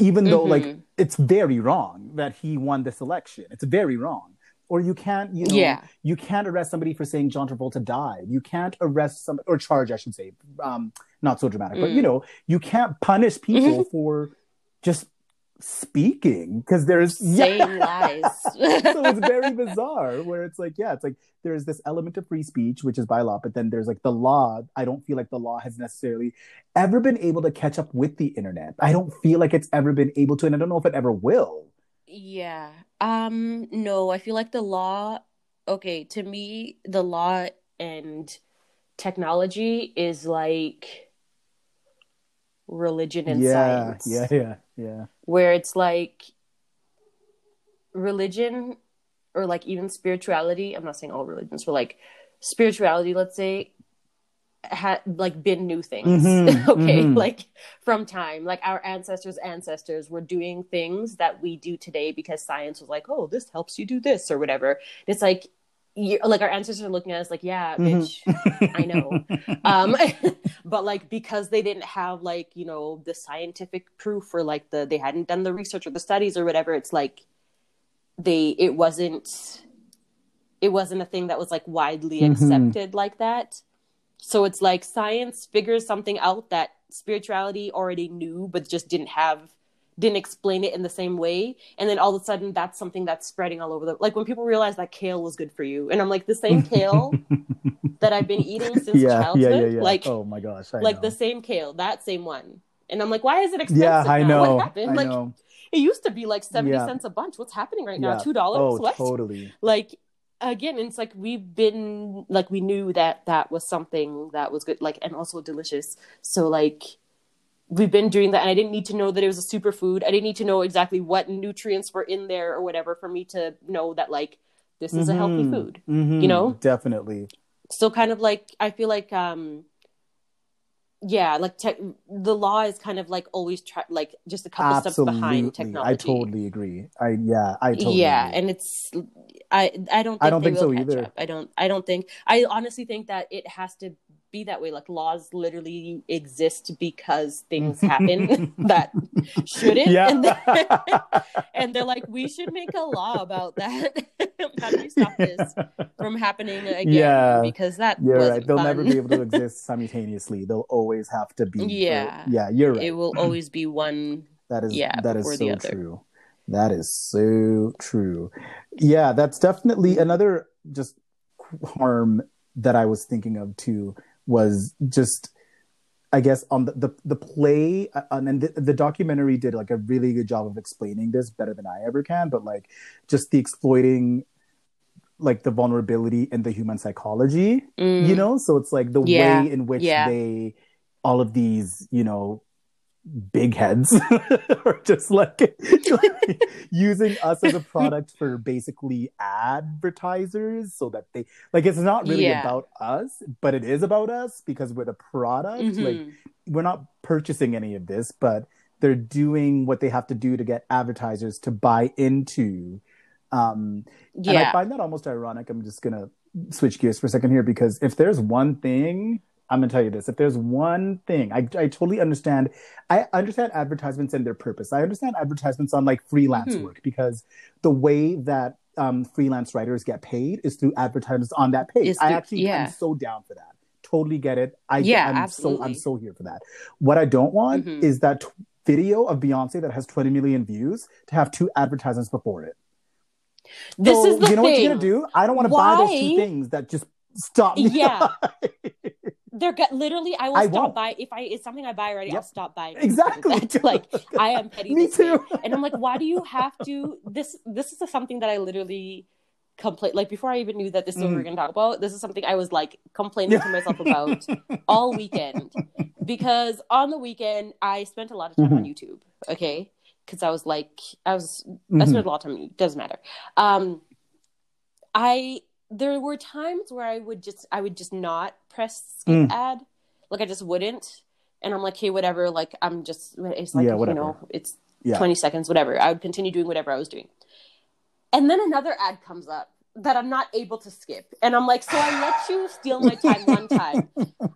Even though, mm-hmm. like, it's very wrong that he won this election. It's very wrong. Or you can't, you know, yeah. you can't arrest somebody for saying John Travolta died. You can't arrest some or charge, I should say, um, not so dramatic. Mm. But, you know, you can't punish people mm-hmm. for just speaking, because there's saying yeah. lies. So it's very bizarre, where it's like, yeah, it's like there's this element of free speech, which is by law, but then there's like the law. I don't feel like the law has necessarily ever been able to catch up with the internet. I don't feel like it's ever been able to, and I don't know if it ever will. Yeah. Um, no, I feel like the law, okay, to me, the law and technology is like religion and yeah, science. Yeah, yeah, yeah. Where it's like religion, or like even spirituality, I'm not saying all religions, but like spirituality, let's say, had like been new things. Mm-hmm, okay. Mm-hmm. Like from time, like our ancestors' ancestors were doing things that we do today because science was like, oh, this helps you do this or whatever. It's like, you, like our ancestors are looking at us like, yeah, bitch, mm-hmm. I know. Um, but like, because they didn't have like, you know, the scientific proof, or like the, they hadn't done the research or the studies or whatever. It's like they, it wasn't, it wasn't a thing that was like widely mm-hmm. accepted like that. So it's like science figures something out that spirituality already knew, but just didn't have didn't explain it in the same way. And then all of a sudden, that's something that's spreading all over the... Like, when people realize that kale was good for you. And I'm like, the same kale that I've been eating since yeah, childhood? Yeah, yeah, yeah. Like, oh my gosh, I Like, know. the same kale, that same one. And I'm like, why is it expensive yeah, I now? Know. What happened? I like, know. It used to be like seventy yeah. cents a bunch. What's happening right yeah. now? two dollars? Oh, what? Totally. Like... Again, it's like we've been, like, we knew that that was something that was good, like, and also delicious. So, like, we've been doing that. And I didn't need to know that it was a superfood. I didn't need to know exactly what nutrients were in there or whatever for me to know that, like, this is mm-hmm. a healthy food, mm-hmm. you know? Definitely. So kind of like, I feel like, um, yeah, like tech, the law is kind of like always try, like just a couple Absolutely. steps behind technology. I totally agree. I yeah, I totally yeah, agree. And it's I I don't think I don't think so either. Up. I don't I don't think I honestly think that it has to be that way. Like laws literally exist because things happen that shouldn't, yeah. and, they're, and they're like, we should make a law about that. How do we stop this from happening again? Yeah. Because that you're wasn't right. They'll fun. never be able to exist simultaneously. They'll always have to be. Yeah, right. yeah, you're right. It will always be one. That is yeah, that is so true. That is so true. Yeah, that's definitely another just harm that I was thinking of too. Was just, I guess, on the, the, the play, uh, and the, the documentary did like a really good job of explaining this better than I ever can, but like just the exploiting, like the vulnerability in the human psychology, mm. you know? So it's like the yeah. way in which yeah. they, all of these, you know, big heads are just like, like using us as a product for basically advertisers so that they like it's not really yeah. about us, but it is about us because we're the product. Mm-hmm. Like we're not purchasing any of this, but they're doing what they have to do to get advertisers to buy into. Um yeah. And I find that almost ironic. I'm just gonna switch gears for a second here, because if there's one thing I'm going to tell you this. If there's one thing, I, I totally understand. I understand advertisements and their purpose. I understand advertisements on like freelance mm-hmm. work, because the way that um, freelance writers get paid is through advertisements on that page. Through, I actually yeah. am so down for that. Totally get it. I, yeah, I'm absolutely. So, I'm so here for that. What I don't want mm-hmm. is that t- video of Beyonce that has twenty million views to have two advertisements before it. This so, is the you know thing. What you're going to do? I don't want to buy those two things that just stop me. Yeah. They're got, literally. I will I stop by if I it's something I buy already. Yep. I'll stop buying. Exactly. Like I am petty. Me too. Way. And I'm like, why do you have to? This this is something that I literally complain. Like before I even knew that this is mm. what we were gonna talk about. This is something I was like complaining to myself about all weekend, because on the weekend I spent a lot of time mm-hmm. on YouTube. Okay, because I was like, I was mm-hmm. I spent a lot of time. It doesn't matter. Um, I. There were times where I would just, I would just not press skip mm. ad. Like I just wouldn't. And I'm like, hey, whatever. Like, I'm just, it's like, yeah, you know, it's yeah. twenty seconds, whatever. I would continue doing whatever I was doing. And then another ad comes up that I'm not able to skip. And I'm like, so I let you steal my time one time.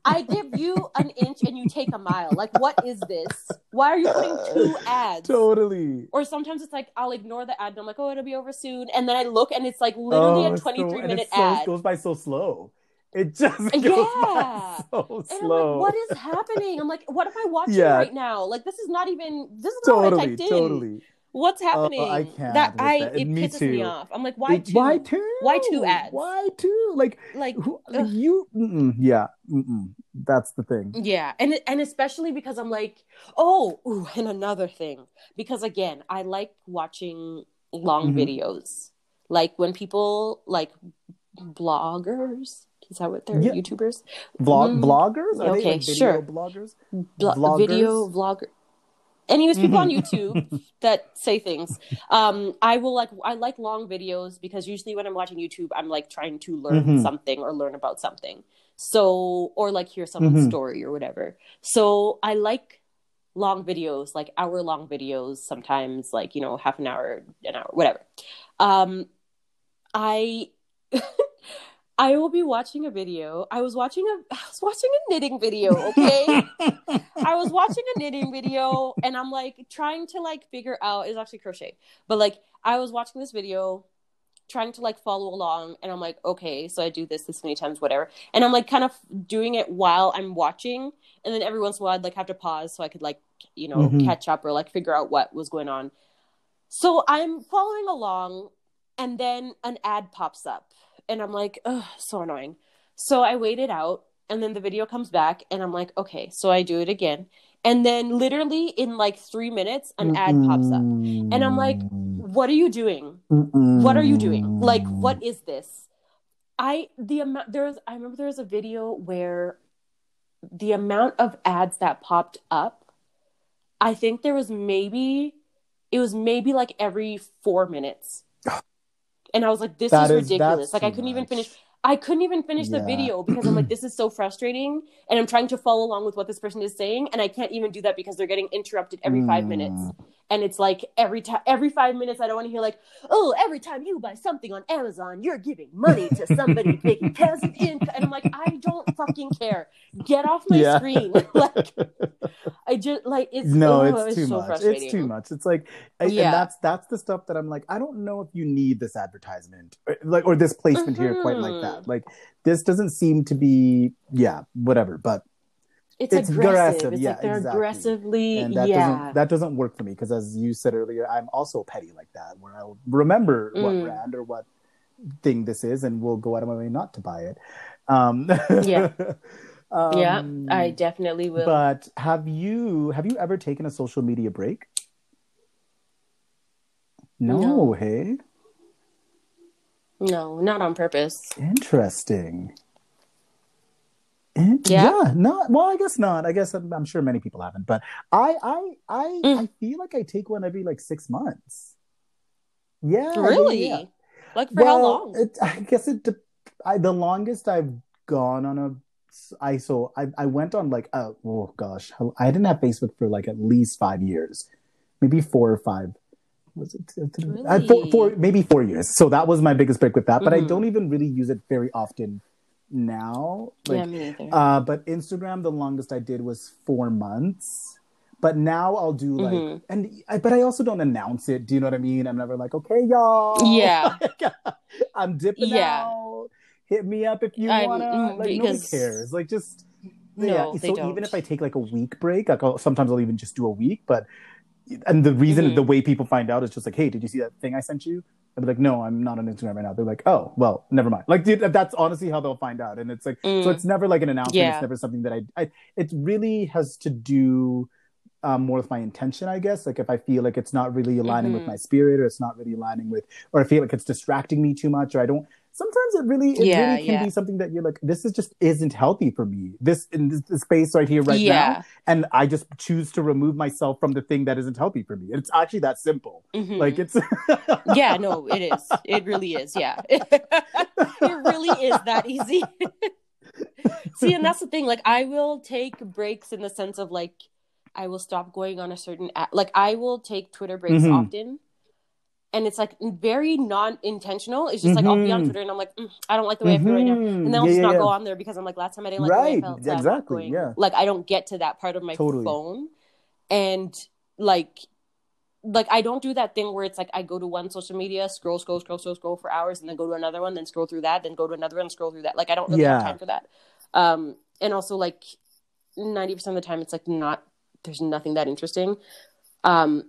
I give you an inch and you take a mile. Like, what is this? Why are you putting two ads? Totally. Or sometimes it's like, I'll ignore the ad and I'm like, oh, it'll be over soon. And then I look and it's like literally oh, a twenty-three minute so, ad. So, it goes by so slow. It just goes yeah. by so slow. And I'm like, what is happening? I'm like, what am I watching yeah. right now? Like, this is not even, this is totally, not what I typed in. Totally. What's happening? Uh, I can't. That I that. It me pisses too. me off. I'm like, why two? Why two? Why two ads? Why two? Like, like who, you? Mm-mm, yeah, mm-mm. That's the thing. Yeah, and and especially because I'm like, oh, ooh, and another thing, because again, I like watching long mm-hmm. videos, like when people like bloggers. Is that what they're yeah. YouTubers? Blog mm-hmm. bloggers? Are okay, they like video sure. Bloggers, Bl- bloggers? Video vlogger. Anyways, people on YouTube that say things. Um, I will like I like long videos, because usually when I'm watching YouTube, I'm like trying to learn mm-hmm. something or learn about something. So or like hear someone's mm-hmm. story or whatever. So I like long videos, like hour long videos, sometimes like, you know, half an hour, an hour, whatever. Um, I I will be watching a video. I was watching a I was watching a knitting video, okay? I was watching a knitting video and I'm like trying to like figure out, it's actually crochet. But like I was watching this video trying to like follow along and I'm like, okay, so I do this this many times, whatever. And I'm like kind of doing it while I'm watching, and then every once in a while I'd like have to pause so I could like you know, mm-hmm. catch up or like figure out what was going on. So I'm following along and then an ad pops up and I'm like, oh, so annoying. So I wait it out and then the video comes back and I'm like, okay, so I do it again. And then literally in like three minutes, an Mm-mm. ad pops up and I'm like, what are you doing? Mm-mm. What are you doing? Like, what is this? I, the amount, there was, I remember there was a video where the amount of ads that popped up, I think there was maybe, it was maybe like every four minutes. And I was like, this that is, is ridiculous. Like I couldn't much. even finish. I couldn't even finish yeah. the video because I'm like, this is so frustrating. And I'm trying to follow along with what this person is saying. And I can't even do that because they're getting interrupted every mm. five minutes. And it's like every time, every five minutes, I don't want to hear like, oh, every time you buy something on Amazon, you're giving money to somebody making passive income. And I'm like, I don't fucking care. Get off my yeah. screen. Like, I just like, it's, no, oh, it's, it's too so much. It's too much. It's like, I, yeah. and that's, that's the stuff that I'm like, I don't know if you need this advertisement or, like, or this placement mm-hmm. here quite like that. Like this doesn't seem to be yeah whatever but it's, it's aggressive, aggressive. It's yeah like they're exactly. aggressively and that yeah doesn't, that doesn't work for me because as you said earlier I'm also petty like that where I'll remember mm. what brand or what thing this is and we'll go out of my way not to buy it um yeah um, yeah I definitely will. But have you have you ever taken a social media break? No, no. Hey, no, not on purpose. Interesting. And, yeah. yeah, not well. I guess not. I guess I'm, I'm sure many people haven't, but I, I, I, mm. I feel like I take one every like six months. Yeah, really? I mean, yeah. Like for well, how long? It, I guess it. I, the longest I've gone on a. I so I I went on like a, oh gosh I didn't have Facebook for like at least five years, maybe four or five. Was it really? I, for, for maybe four years? So that was my biggest break with that. Mm-hmm. But I don't even really use it very often now. Like, yeah, me either. Uh, but Instagram, the longest I did was four months. But now I'll do like, mm-hmm. and I, but I also don't announce it. Do you know what I mean? I'm never like, okay, y'all. Yeah. I'm dipping yeah. out. Hit me up if you I'm, wanna. Like because... nobody cares. Like just no, yeah. They so don't. Even if I take like a week break, like I'll, sometimes I'll even just do a week, but. And the reason, mm-hmm. the way people find out is just like, hey, did you see that thing I sent you? I'd be like, no, I'm not on Instagram right now. They're like, oh, well, never mind. Like, dude, that's honestly how they'll find out. And it's like, mm. so it's never like an announcement. Yeah. It's never something that I, I, it really has to do um, more with my intention, I guess. Like if I feel like it's not really aligning mm-hmm. with my spirit or it's not really aligning with, or I feel like it's distracting me too much or I don't, sometimes it really, it yeah, really can yeah. be something that you're like, this is just isn't healthy for me. This in this, this space right here, right yeah. now, and I just choose to remove myself from the thing that isn't healthy for me. It's actually that simple. Mm-hmm. Like it's yeah, no, it is. It really is. Yeah, it really is that easy. See, and that's the thing. Like, I will take breaks in the sense of like, I will stop going on a certain app. Like, I will take Twitter breaks mm-hmm. often. And it's like very non-intentional. It's just mm-hmm. like I'll be on Twitter and I'm like, mm, I don't like the way mm-hmm. I feel right now. And then I'll yeah, just not yeah. go on there because I'm like, last time I didn't like right. the way I felt. So exactly. I'm yeah. Like I don't get to that part of my totally. phone. And like, like I don't do that thing where it's like I go to one social media, scroll, scroll, scroll, scroll, scroll for hours and then go to another one, then scroll through that, then go to another one, scroll through that. Like I don't really yeah. have time for that. Um, and also like ninety percent of the time it's like not, there's nothing that interesting. Um,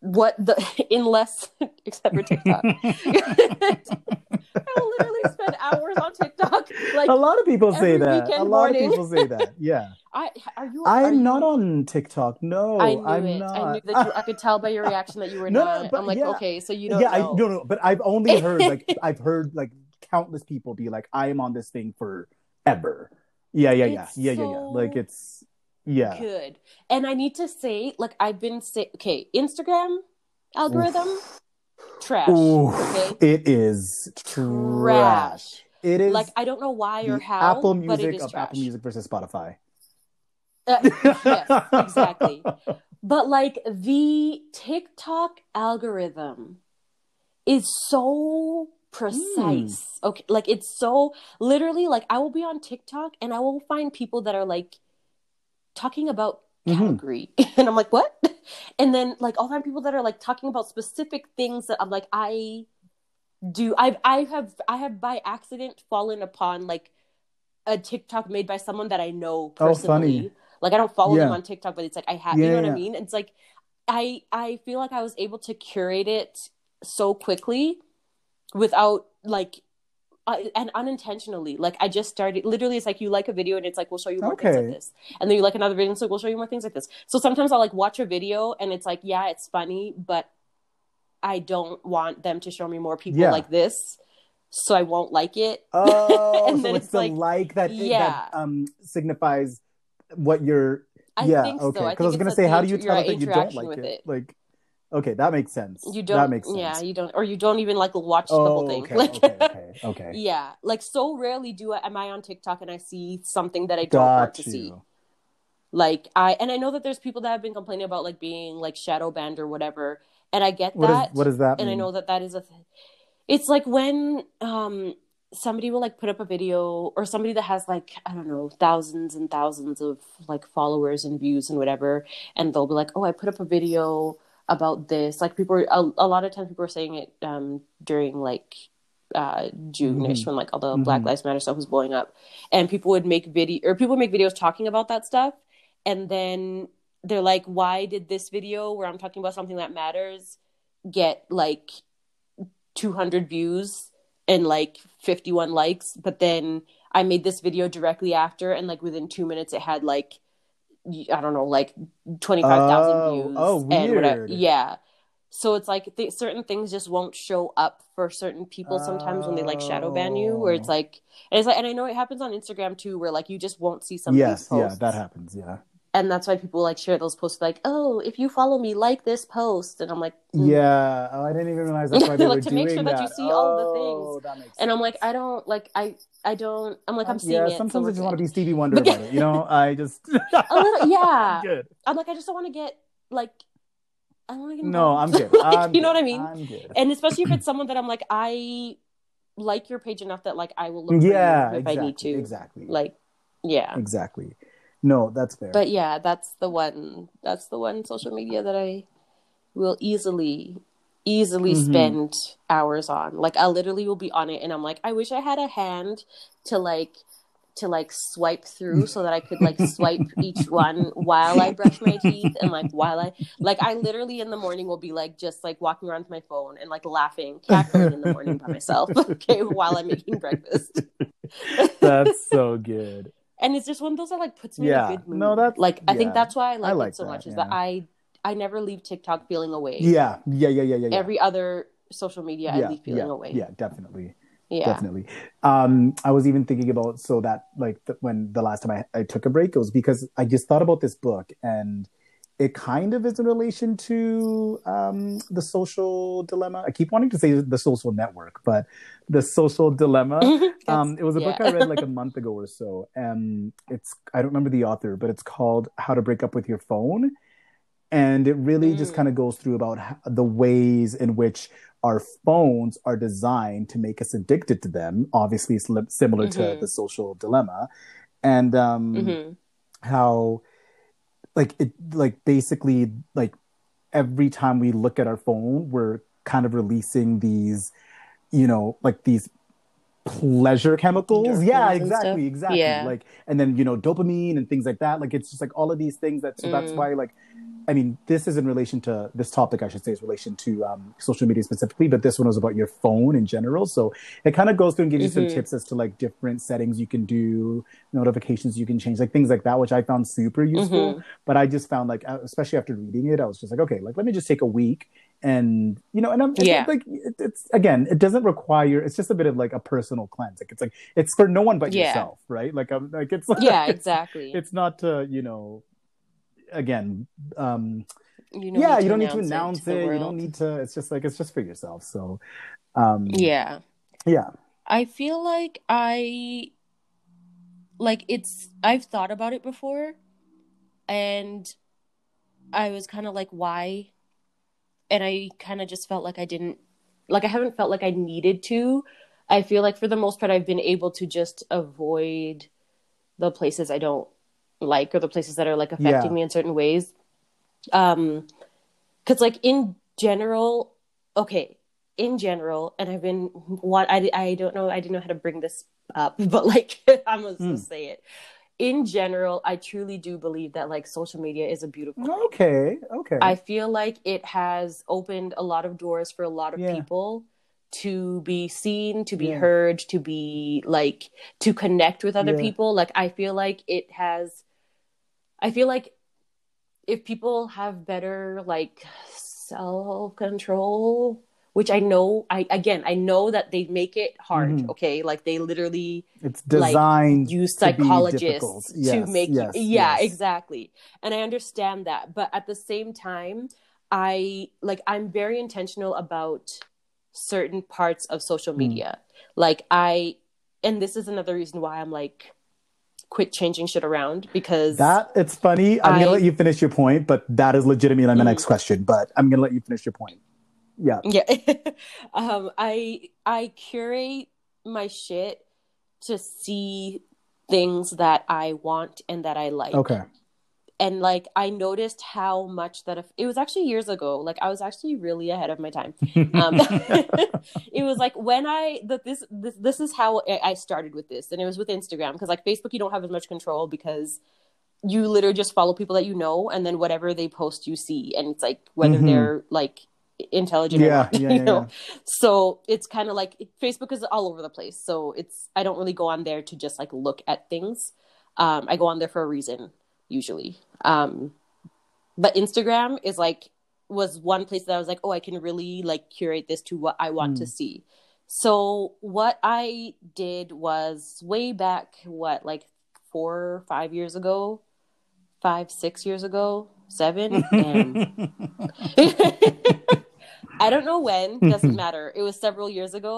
What the, unless, except for TikTok. I will literally spend hours on TikTok. Like a lot of people say that. A lot morning. of people say that. Yeah. I are you? I am not on TikTok. No, I knew I'm it. not. I knew that. You, I could tell by your reaction that you were no, not. No, but I'm like, yeah. okay, so you don't. Yeah, know. I no, no. But I've only heard like I've heard like countless people be like, I am on this thing forever. Yeah, yeah, yeah, it's yeah, yeah, so... yeah. Like it's. Yeah. Good. And I need to say, like, I've been say, okay, Instagram algorithm, Oof. trash. Oof. Okay, it is trash. It is like I don't know why or how. Apple Music, but it is of trash. Apple Music versus Spotify. Uh, yes, exactly. But like the TikTok algorithm is so precise. Mm. Okay, like it's so literally like I will be on TikTok and I will find people that are like. Talking about Calgary. Mm-hmm. And I'm like, what? And then like I'll find people that are like talking about specific things that I'm like, I do I've I have I have by accident fallen upon like a TikTok made by someone that I know personally. Oh, funny. Like, I don't follow yeah. them on TikTok, but it's like I have, yeah, you know yeah. what I mean? It's like I I feel like I was able to curate it so quickly without like uh, and unintentionally. Like, I just started literally. It's like you like a video and it's like we'll show you more okay. things like this, and then you like another video and so we'll show you more things like this. So sometimes I'll like watch a video and it's like yeah, it's funny, but I don't want them to show me more people yeah. like this, so I won't like it. Oh, and so then it's, it's the like, like that, yeah. that um, signifies what you're, I yeah, think okay. so. Because I, I was going to say, how do you tell it that you don't like it? it? Like, okay, that makes sense. You don't, that makes sense. Yeah, you don't, or you don't even like watch oh, the whole thing. Okay, like, okay, okay, okay. Yeah, like so rarely do I, am I on TikTok and I see something that I don't Got want to you. see. Like I, and I know that there's people that have been complaining about like being like shadow banned or whatever. And I get that. What, is, what does that and mean? And I know that that is a thing. It's like when um, somebody will like put up a video or somebody that has like, I don't know, thousands and thousands of like followers and views and whatever. And they'll be like, oh, I put up a video about this. Like people, are, a, a lot of times people are saying it um, during like uh, June-ish mm-hmm. when like all the mm-hmm. Black Lives Matter stuff was blowing up. And people would make video or people would make videos talking about that stuff. And then they're like, why did this video where I'm talking about something that matters get like two hundred views and like fifty-one likes? But then I made this video directly after and like within two minutes it had like, I don't know, like twenty-five thousand oh, views. Oh, weird. And whatever. Yeah. So it's like th- certain things just won't show up for certain people sometimes oh. when they like shadow ban you, where it's like, and it's like, and I know it happens on Instagram too, where like you just won't see some yes, of these posts. Yeah, that happens. Yeah. And that's why people like share those posts like, oh, if you follow me, like this post. And I'm like, mm. yeah, oh, I didn't even realize that's why they like, were doing that. To make sure that, that you see oh, all the things. That makes sense. And I'm like, I don't, like, I, I don't, I'm like, I'm seeing yeah, it. Yeah, sometimes I just want to be Stevie Wonder about it, you know? I just. A little, yeah. I'm, I'm like, I just don't want to get, like, I don't want to get. No, I'm good. like, I'm you good. know what I mean? I'm good. And especially if it's someone that I'm like, I like your page enough that, like, I will look yeah, for you if exactly, I need to. Exactly. Like, yeah. Exactly. No, that's fair. But yeah, that's the one. That's the one social media that I will easily, easily mm-hmm. spend hours on. Like I literally will be on it, and I'm like, I wish I had a hand to like, to like swipe through so that I could like swipe each one while I brush my teeth and like while I like I literally in the morning will be like just like walking around with my phone and like laughing, cackling in the morning by myself. Okay, while I'm making breakfast. That's so good. And it's just one of those that like puts me yeah. in a good mood. No, that's, like yeah. I think that's why I like, I like it so that, much is yeah. that I I never leave TikTok feeling away. Yeah, yeah, yeah, yeah, yeah. yeah. Every other social media, yeah. I leave feeling yeah. away. Yeah, definitely. Yeah, definitely. Um, I was even thinking about so that like th- when the last time I, I took a break, it was because I just thought about this book, and it kind of is in relation to um, The Social Dilemma. I keep wanting to say The Social Network, but The Social Dilemma. um, it was a yeah. book I read like a month ago or so. And it's, I don't remember the author, but it's called How to Break Up With Your Phone. And it really mm. just kind of goes through about how, the ways in which our phones are designed to make us addicted to them. Obviously, it's li- similar mm-hmm. to The Social Dilemma. And um, mm-hmm. how... Like it, like basically, like every time we look at our phone, we're kind of releasing these, you know, like these pleasure chemicals. Endorphins yeah, exactly, exactly. Yeah. Like, and then you know, dopamine and things like that. Like, it's just like all of these things. That so mm. that's why, like, I mean, this is in relation to this topic. I should say is relation to um, social media specifically, but this one was about your phone in general. So it kind of goes through and gives mm-hmm. you some tips as to like different settings you can do, notifications you can change, like things like that, which I found super useful. Mm-hmm. But I just found like, especially after reading it, I was just like, okay, like let me just take a week and you know, and I'm it's, yeah. like, it, it's again, it doesn't require. It's just a bit of like a personal cleanse. Like it's like it's for no one but yeah. yourself, right? Like I'm like it's like, yeah, exactly. It's, it's not to, you know. Again, um, you yeah, you don't need to announce it. it. To you don't need to. It's just like it's just for yourself. So, um, yeah, yeah. I feel like I like it's. I've thought about it before, and I was kind of like, why? And I kind of just felt like I didn't like. I haven't felt like I needed to. I feel like for the most part, I've been able to just avoid the places I don't. Like or the places that are like affecting yeah. me in certain ways um because like in general okay in general and I've been what I, I don't know I didn't know how to bring this up but like I'm gonna mm. say it in general, I truly do believe that, like, social media is a beautiful thing. Okay, okay. I feel like it has opened a lot of doors for a lot of yeah. people to be seen, to be yeah. heard, to be, like, to connect with other yeah. people. Like, I feel like it has... I feel like if people have better, like, self-control... Which I know, I again, I know that they make it hard, mm-hmm. okay? Like, they literally it's designed like, use psychologists to, yes, to make yes, you, yeah, yes. exactly. And I understand that. But at the same time, I, like, I'm very intentional about certain parts of social media. Mm. Like, I, and this is another reason why I'm, like, quit changing shit around because... That, it's funny. I'm going to let you finish your point, but that is legitimately my mm-hmm. next question. But I'm going to let you finish your point. Yeah. Yeah. um, I I curate my shit to see things that I want and that I like. Okay. And, like, I noticed how much that... If, it was actually years ago. Like, I was actually really ahead of my time. Um, it was, like, when I... The, this, this this is how I started with this. And it was with Instagram. Because, like, Facebook, you don't have as much control because... You literally just follow people that you know. And then whatever they post, you see. And it's, like, whether mm-hmm. they're, like... intelligent yeah, yeah, you know yeah. So it's kind of like Facebook is all over the place, so it's I don't really go on there to just, like, look at things. um I go on there for a reason usually, um but Instagram is like was one place that I was like, oh, I can really, like, curate this to what I want mm. to see. So what I did was way back what like four five years ago five six years ago seven and I don't know when, doesn't matter. It was several years ago.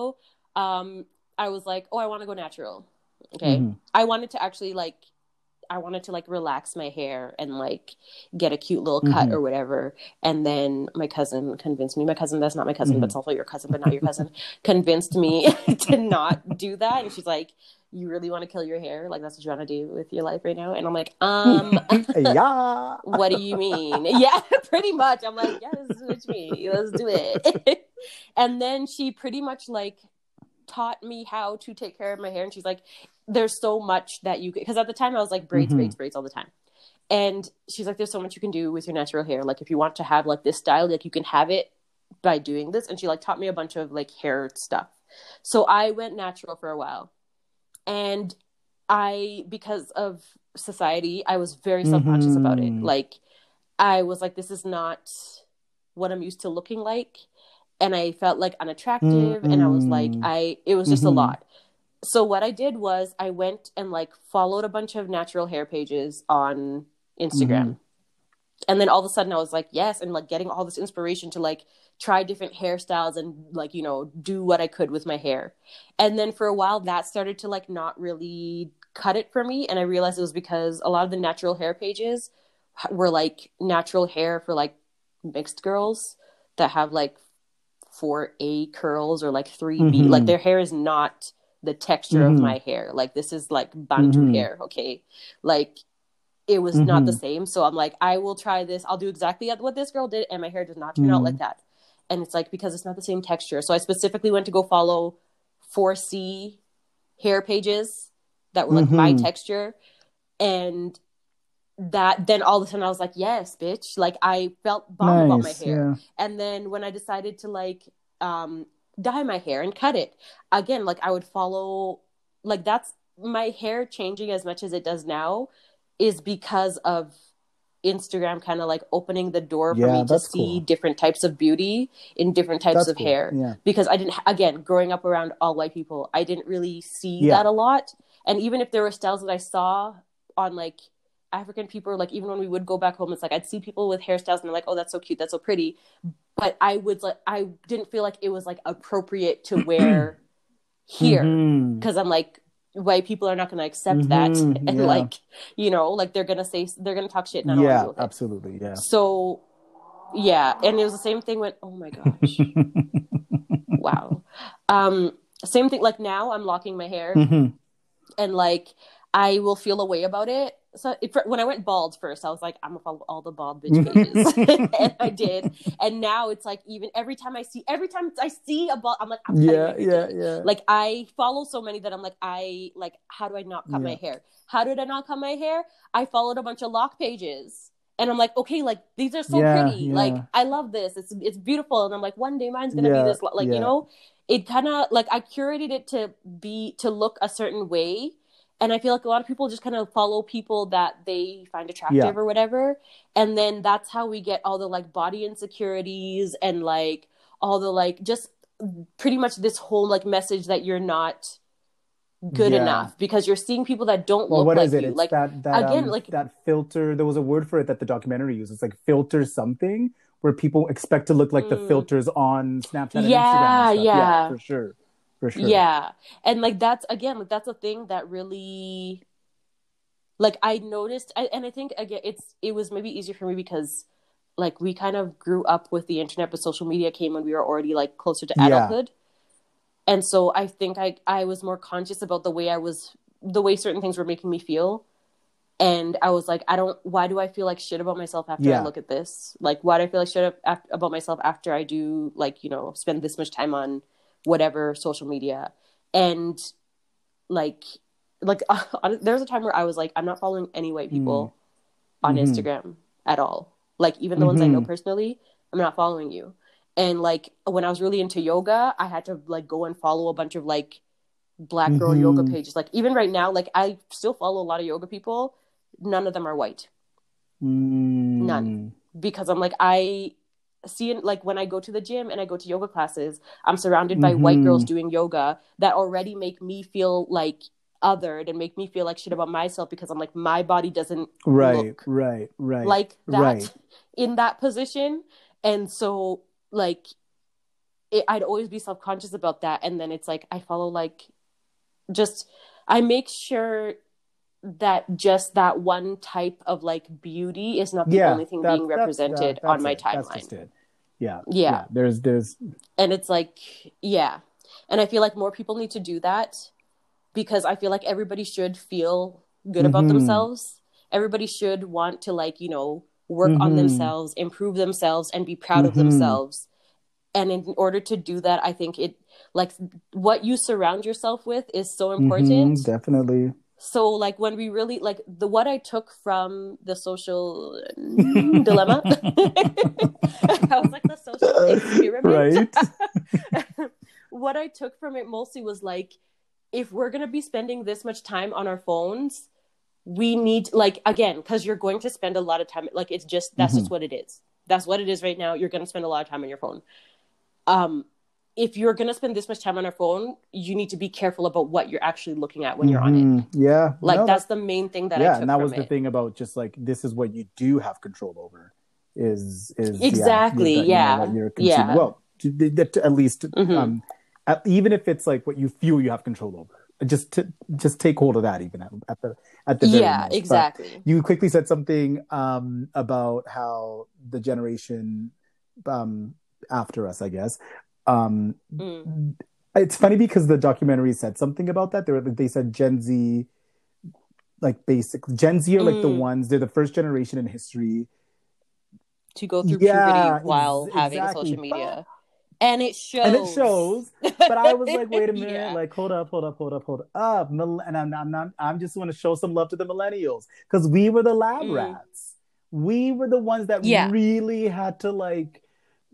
Um, I was like, oh, I want to go natural. Okay. Mm-hmm. I wanted to actually like, I wanted to like relax my hair and like get a cute little cut mm-hmm. or whatever. And then my cousin convinced me, my cousin, that's not my cousin, mm-hmm. that's also your cousin, but not your cousin, convinced me to not do that. And she's like, you really want to kill your hair? Like, that's what you want to do with your life right now? And I'm like, um, yeah. What do you mean? Yeah, pretty much. I'm like, yeah, this is what you mean. Let's do it. And then she pretty much, like, taught me how to take care of my hair. And she's like, there's so much that you can... Because at the time, I was like, braids, mm-hmm. braids, braids all the time. And she's like, there's so much you can do with your natural hair. Like, if you want to have, like, this style, like, you can have it by doing this. And she, like, taught me a bunch of, like, hair stuff. So I went natural for a while. And I, because of society, I was very self-conscious mm-hmm. about it. Like, I was like, this is not what I'm used to looking like. And I felt, like, unattractive. Mm-hmm. And I was like, I, it was just mm-hmm. a lot. So what I did was I went and, like, followed a bunch of natural hair pages on Instagram. Mm-hmm. And then all of a sudden I was like, yes. And, like, getting all this inspiration to, like, try different hairstyles and, like, you know, do what I could with my hair. And then for a while that started to, like, not really cut it for me. And I realized it was because a lot of the natural hair pages were, like, natural hair for, like, mixed girls that have, like, four A curls or, like, three B. Mm-hmm. Like, their hair is not the texture mm-hmm. of my hair. Like, this is, like, bantu mm-hmm. hair, okay? Like... It was mm-hmm. not the same. So I'm like, I will try this. I'll do exactly what this girl did. And my hair does not turn mm-hmm. out like that. And it's like, because it's not the same texture. So I specifically went to go follow four C hair pages that were like mm-hmm. my texture. And that then all of a sudden I was like, yes, bitch. Like, I felt bomb nice, about my hair. Yeah. And then when I decided to, like, um, dye my hair and cut it again, like, I would follow, like, that's my hair changing as much as it does now. Is because of Instagram kind of, like, opening the door for yeah, me to see cool. different types of beauty in different types that's of cool. hair. Yeah. Because I didn't, again, growing up around all white people, I didn't really see yeah. that a lot. And even if there were styles that I saw on, like, African people, like, even when we would go back home, it's like, I'd see people with hairstyles and they're like, oh, that's so cute, that's so pretty. But I would, like, I didn't feel like it was, like, appropriate to wear here. Because mm-hmm. I'm like, white people are not going to accept mm-hmm, that and yeah. like, you know, like, they're going to say, they're going to talk shit and I don't yeah, want to deal with absolutely, it. Yeah. So yeah. And it was the same thing when, oh my gosh. wow. Um, same thing. Like, now I'm locking my hair mm-hmm. and, like, I will feel a way about it So it, when I went bald first, I was like, I'm going to follow all the bald bitch pages. And I did. And now it's like, even every time I see, every time I see a bald, I'm like, I'm cutting my hair. Yeah, yeah. Like, I follow so many that I'm like, I, like, how do I not cut yeah. my hair? How did I not cut my hair? I followed a bunch of lock pages. And I'm like, okay, like, these are so yeah, pretty. Yeah. Like, I love this. It's it's beautiful. And I'm like, one day mine's going to yeah, be this. Lo-. Like, yeah. you know, it kind of, like, I curated it to be, to look a certain way. And I feel like a lot of people just kind of follow people that they find attractive yeah. or whatever. And then that's how we get all the, like, body insecurities and, like, all the, like, just pretty much this whole, like, message that you're not good yeah. enough because you're seeing people that don't well, look what like is it? You. It's like, that, that, again, um, like, that filter. There was a word for it that the documentary used. It's like filter something where people expect to look like mm. the filters on Snapchat and yeah, Instagram. And stuff. Yeah, yeah. For sure. For sure. Yeah. And like, that's, again, like, that's a thing that really, like, I noticed. I, and I think, again, it's, it was maybe easier for me because, like, we kind of grew up with the internet, but social media came when we were already, like, closer to adulthood. Yeah. And so I think I, I was more conscious about the way I was, the way certain things were making me feel. And I was like, I don't, why do I feel like shit about myself after yeah. I look at this? Like, why do I feel like shit about myself after I do, like, you know, spend this much time on whatever social media? And like like uh, there was a time where I was like, I'm not following any white people mm. on mm-hmm. Instagram at all, like, even the mm-hmm. ones I know personally, I'm not following you. And like, when I was really into yoga, I had to like go and follow a bunch of like black girl mm-hmm. yoga pages. Like, even right now, like, I still follow a lot of yoga people, none of them are white, mm. none, because I'm like, I seeing like when I go to the gym and I go to yoga classes, I'm surrounded by mm-hmm. white girls doing yoga that already make me feel like othered and make me feel like shit about myself because I'm like, my body doesn't right, look right, right, like that right. in that position. And so like it, I'd always be self-conscious about that. And then it's like I follow like just I make sure that just that one type of like beauty is not the yeah, only thing that, being represented that, on my it. timeline. That's just it. Yeah, yeah. Yeah. There's, there's, and it's like, yeah. And I feel like more people need to do that because I feel like everybody should feel good mm-hmm. about themselves. Everybody should want to like, you know, work mm-hmm. on themselves, improve themselves, and be proud mm-hmm. of themselves. And in order to do that, I think it like what you surround yourself with is so important. Mm-hmm, definitely. So, like, when we really, like, the what I took from The Social Dilemma, I was like, The Social Experiment. Right. What I took from it mostly was, like, if we're going to be spending this much time on our phones, we need, like, again, because you're going to spend a lot of time, like, it's just, that's mm-hmm. just what it is. That's what it is right now. You're going to spend a lot of time on your phone. Um, if you're going to spend this much time on our phone, you need to be careful about what you're actually looking at when you're on it. Yeah. Like no, that's the main thing that yeah, I took from it. Yeah, and that was the it. thing about just like, this is what you do have control over is... is Exactly, yeah. That, yeah. You know, what you're consuming. Yeah. Well, to, to, to at least, mm-hmm. um, at, even if it's like what you feel you have control over, just to, just take hold of that even at, at the at the very yeah most. Exactly. But you quickly said something um, about how the generation um, after us, I guess, Um, mm. it's funny because the documentary said something about that. They were, they said Gen Z, like basic Gen Z are mm. like the ones. They're the first generation in history to go through yeah, puberty while ex- having exactly. social media, but, and it shows. And it shows. But I was like, wait a minute, yeah. like hold up, hold up, hold up, hold up. Mil- and I'm, I'm not. I'm just want to show some love to the millennials because we were the lab mm. rats. We were the ones that yeah. really had to like.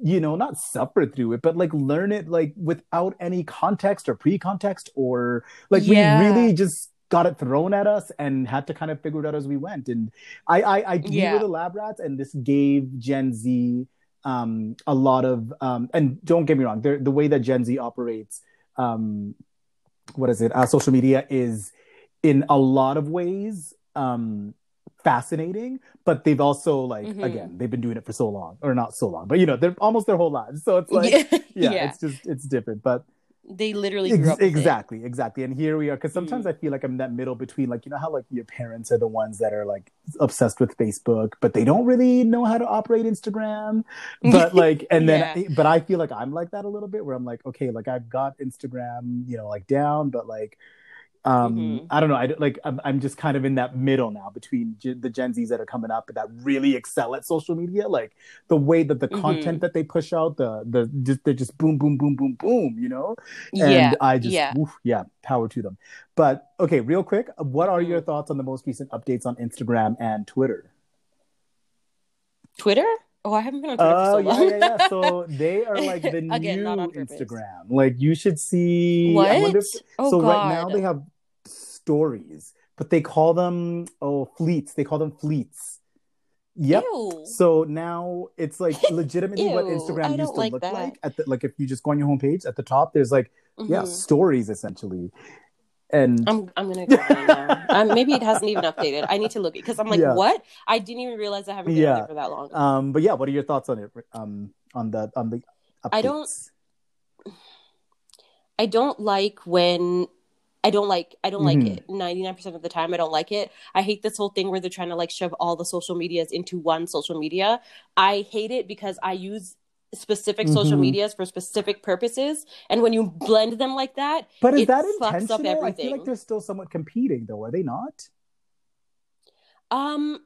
You know, not suffer through it, but like learn it like without any context or pre-context or like yeah. we really just got it thrown at us and had to kind of figure it out as we went. And I, I, I we yeah. were the lab rats, and this gave Gen Z um, a lot of. Um, and don't get me wrong, the way that Gen Z operates, um, what is it? Uh, social media is in a lot of ways. Um, fascinating, but they've also like mm-hmm. again they've been doing it for so long or not so long but you know they're almost their whole lives, so it's like yeah, yeah. it's just it's different, but they literally grew ex- up exactly it. exactly and here we are, because sometimes mm. I feel like I'm that middle between, like, you know how like your parents are the ones that are like obsessed with Facebook but they don't really know how to operate Instagram, but like and yeah. then but I feel like I'm like that a little bit where I'm like, okay, like I've got Instagram, you know, like down, but like Um, mm-hmm. I don't know. I like. I'm, I'm just kind of in that middle now between G- the Gen Zs that are coming up and that really excel at social media, like the way that the mm-hmm. content that they push out, the the just, they're just boom, boom, boom, boom, boom. You know, and yeah, I just yeah. Oof, yeah, power to them. But okay, real quick, what are your thoughts on the most recent updates on Instagram and Twitter? Twitter? Oh, I haven't been on Twitter uh, for so long. yeah, yeah, yeah. So they are like the Again, new Instagram. Like you should see. What? I wonder if, oh, so God. Right now they have stories, but they call them oh fleets. They call them fleets. Yep. Ew. So now it's like legitimately Ew, what Instagram used to like look that. like. At the, like if you just go on your homepage at the top, there's like mm-hmm. yeah stories essentially. And I'm I'm gonna go now. um, maybe it hasn't even updated. I need to look because I'm like, yeah. what? I didn't even realize I haven't been yeah. there for that long. Um, but yeah, what are your thoughts on it? Um, on the on the updates? I don't. I don't like when. I don't like I don't mm-hmm. like it. ninety-nine percent of the time I don't like it. I hate this whole thing where they're trying to like shove all the social medias into one social media. I hate it because I use specific mm-hmm. social medias for specific purposes, and when you blend them like that, but is it that intentional? Fucks up everything. I feel like they're still somewhat competing though, are they not? Um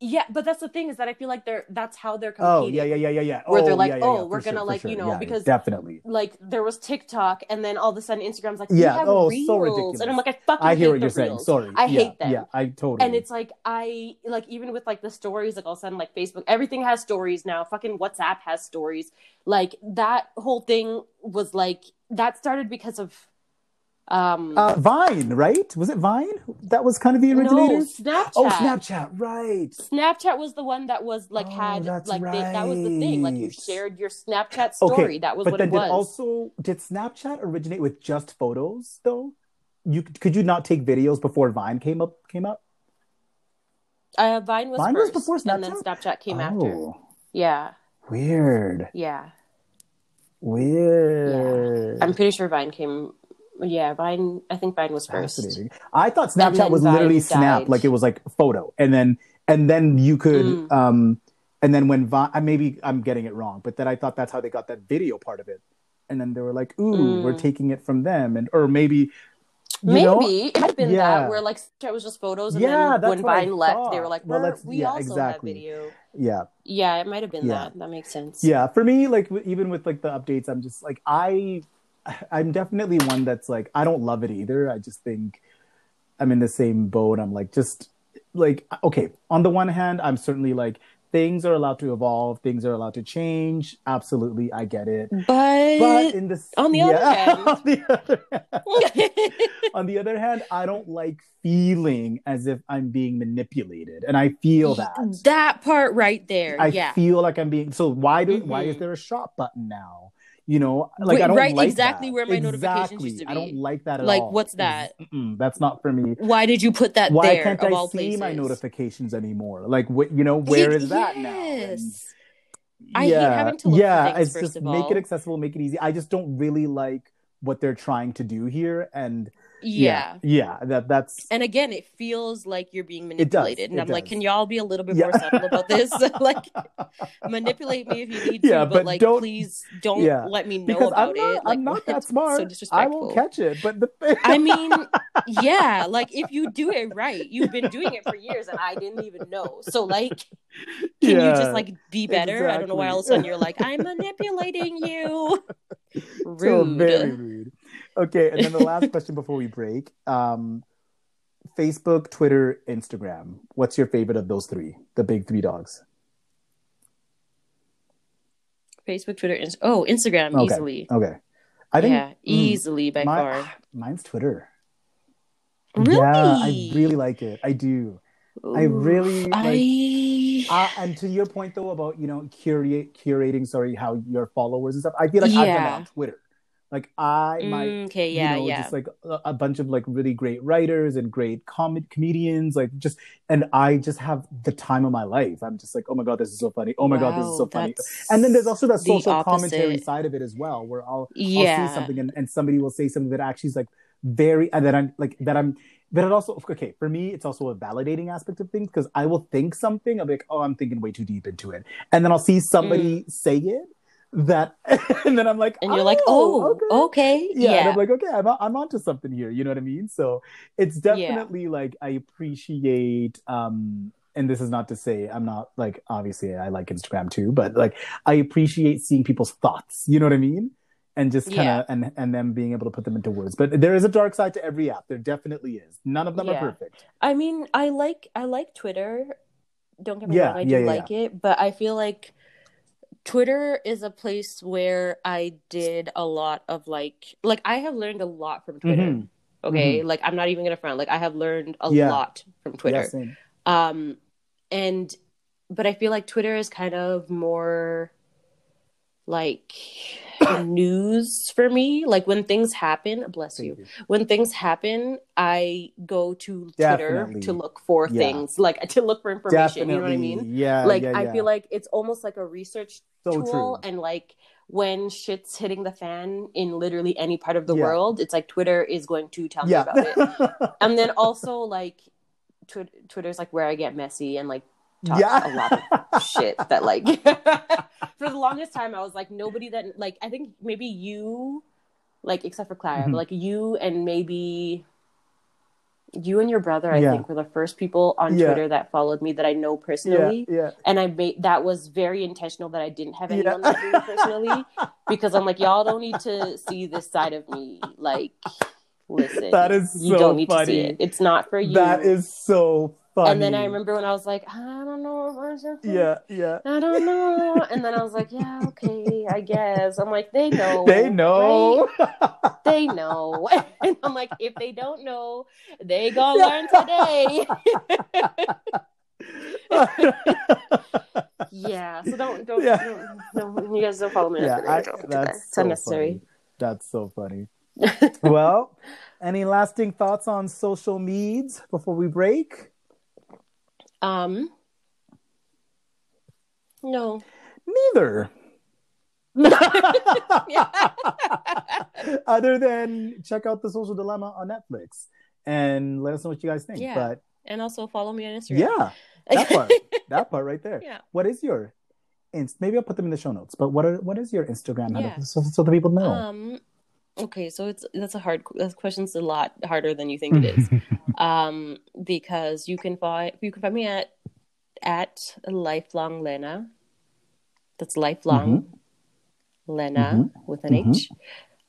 yeah, but that's the thing is that I feel like they're that's how they're competing. Oh yeah yeah yeah yeah yeah. Where oh, they're like, yeah, yeah, yeah, oh, we're sure, gonna like sure. you know yeah, because definitely like there was TikTok and then all of a sudden Instagram's like yeah we have oh reels. So ridiculous and I'm like I fucking I hear hate what you're reels. saying sorry I yeah, hate them yeah I totally and it's like I like even with like the stories like all of a sudden like Facebook everything has stories now fucking WhatsApp has stories like that whole thing was like that started because of. Um, uh, Vine, right? Was it Vine? That was kind of the originator? No, Snapchat. Oh, Snapchat, right. Snapchat was the one that was like, oh, had, like, right. they, that was the thing. Like, you shared your Snapchat story. Okay. That was but what then it was. Did also, did Snapchat originate with just photos, though? You Could you not take videos before Vine came up? Came up? Uh, Vine was Vine first. Was before Snapchat? And then Snapchat came oh. after. Yeah. Weird. Yeah. Weird. Yeah. I'm pretty sure Vine came... Yeah, Vine, I think Vine was first. I thought Snapchat was Vine literally Snap, died. Like it was like photo. And then and then you could, mm. um, and then when Vine, maybe I'm getting it wrong, but then I thought that's how they got that video part of it. And then they were like, ooh, mm. we're taking it from them. and Or maybe, you maybe know? It had been yeah. that where like Snapchat was just photos. And yeah, then when Vine left, they were like, we're, well, we yeah, also exactly. have video. Yeah. Yeah, it might have been yeah. that. That makes sense. Yeah, for me, like even with like the updates, I'm just like, I... I'm definitely one that's like, I don't love it either. I just think I'm in the same boat. I'm like, just like, okay, on the one hand, I'm certainly like, things are allowed to evolve. Things are allowed to change. Absolutely. I get it. But, but in the, on the yeah, other hand, on the other hand, on the other hand, I don't like feeling as if I'm being manipulated. And I feel that. That part right there. I yeah. feel like I'm being, so why do, mm-hmm. why is there a shop button now? You know, like Wait, I don't right, like exactly that. where my exactly. notifications used to be. I don't like that at like, all. Like, what's that? Mm-mm, that's not for me. Why did you put that Why there? Why can't of I all see places? my notifications anymore? Like, what you know, where is yes. that now? And I yeah, hate having to look yeah. for things, it's first just of all. Make it accessible, make it easy. I just don't really like what they're trying to do here, and yeah, yeah, yeah that that's. And again, it feels like you're being manipulated, it does, and it I'm does. like, can y'all be a little bit yeah. more subtle about this? like, manipulate me if you need yeah, to, but, but like, don't, please don't yeah. let me know because about I'm not, it. Like, I'm not that smart. So disrespectful. I won't catch it. But the I mean, yeah, like if you do it right, you've been doing it for years, and I didn't even know. So like, can yeah, you just like be better? Exactly. I don't know why all of a sudden you're like, I'm manipulating you. Rude. So very rude. Okay, and then the last question before we break. Um, Facebook, Twitter, Instagram. What's your favorite of those three? The big three dogs. Facebook, Twitter, Inst- oh, Instagram, okay. easily. Okay. I think, yeah, easily mm, by my, far. Mine's Twitter. Really? Yeah, I really like it. I do. Ooh, I really like, I... Uh, and to your point though about, you know, curate, curating, sorry, how your followers and stuff. I feel like yeah. I've been on Twitter. Like I might, okay, yeah, you know, yeah. just like a, a bunch of like really great writers and great com- comedians, like just, and I just have the time of my life. I'm just like, oh my God, this is so funny. Oh my wow, God, this is so funny. And then there's also that social opposite. commentary side of it as well, where I'll, yeah. I'll see something and, and somebody will say something that actually is like very, and that I'm like, that I'm, but it also, okay, for me, it's also a validating aspect of things because I will think something, I'll be like, oh, I'm thinking way too deep into it. And then I'll see somebody mm. say it. that and then I'm like, and you're oh, like, oh, okay, okay. Yeah, yeah. And I'm like, okay, I'm I'm onto something here. You know what I mean? So it's definitely yeah. like I appreciate. um And this is not to say I'm not like, obviously I like Instagram too, but like I appreciate seeing people's thoughts. You know what I mean? And just kind of yeah. and and them being able to put them into words. But there is a dark side to every app. There definitely is. None of them yeah. are perfect. I mean, I like I like Twitter. Don't get me yeah, wrong, I yeah, do yeah, like yeah. it, but I feel like Twitter is a place where I did a lot of like, like I have learned a lot from Twitter. Mm-hmm. Okay, mm-hmm. like I'm not even gonna front. Like I have learned a yeah. lot from Twitter. Yeah, same. Um, and but I feel like Twitter is kind of more like news for me. Like when things happen, bless you. you. When things happen, I go to Definitely. Twitter to look for yeah. things, like to look for information. Definitely. You know what I mean? Yeah. Like yeah, I yeah. feel like it's almost like a research so tool, true. And like when shit's hitting the fan in literally any part of the yeah. world, it's like Twitter is going to tell yeah. me about it. And then also like Twitter, Twitter's like where I get messy and like talk yeah. a lot of shit that like for the longest time I was like nobody that like I think maybe you like except for Clara mm-hmm. but like you and maybe you and your brother I yeah. think were the first people on yeah. Twitter that followed me that I know personally yeah, yeah. and I made that was very intentional that I didn't have anyone yeah. that knew personally because I'm like y'all don't need to see this side of me like listen, that is so you don't need funny. To see it. It's not for you. That is so funny. And then I remember when I was like, I don't know. Yeah, yeah. I don't know. And then I was like, yeah, okay, I guess. I'm like, they know. They know. Right? They know. And I'm like, if they don't know, they gonna learn today. yeah. So don't, don't, yeah. don't, don't, you guys don't follow me. Yeah, I, don't that's that. It's so unnecessary. Funny. That's so funny. Well, any lasting thoughts on social meds before we break? Um, no. Neither. Other than check out The Social Dilemma on Netflix and let us know what you guys think. Yeah. But and also follow me on Instagram. Yeah, that part. That part right there. Yeah. What is your? Maybe I'll put them in the show notes. But what are, what is your Instagram handle yeah. so, so the people know? Um. Okay, so it's that's a hard that question's a lot harder than you think it is, um, because you can find you can find me at at lifelong Lena. That's lifelong mm-hmm. Lena mm-hmm. with an mm-hmm. H.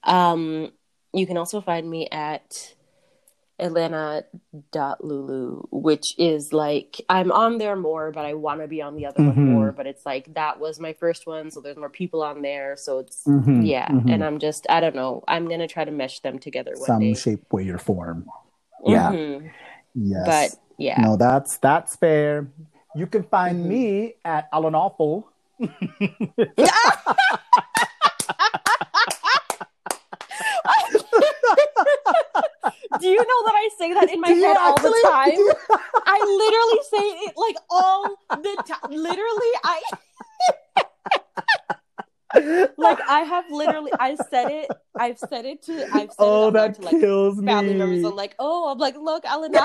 Um, you can also find me at Atlanta dot lulu, which is like I'm on there more, but I want to be on the other mm-hmm. one more. But it's like that was my first one, so there's more people on there. So it's mm-hmm, yeah, mm-hmm. and I'm just I don't know. I'm gonna try to mesh them together one some day. Shape, way, or form. Yeah, mm-hmm. yes, but yeah, no, that's that's fair. You can find mm-hmm. me at Alan Awful. Do you know that I say that in my head all the time? You... I literally say it like all the time. Literally, I like I have literally I said it. I've said it to I've said oh, it that to, like, kills family me. Family members are like, oh, I'm like, look, Alan.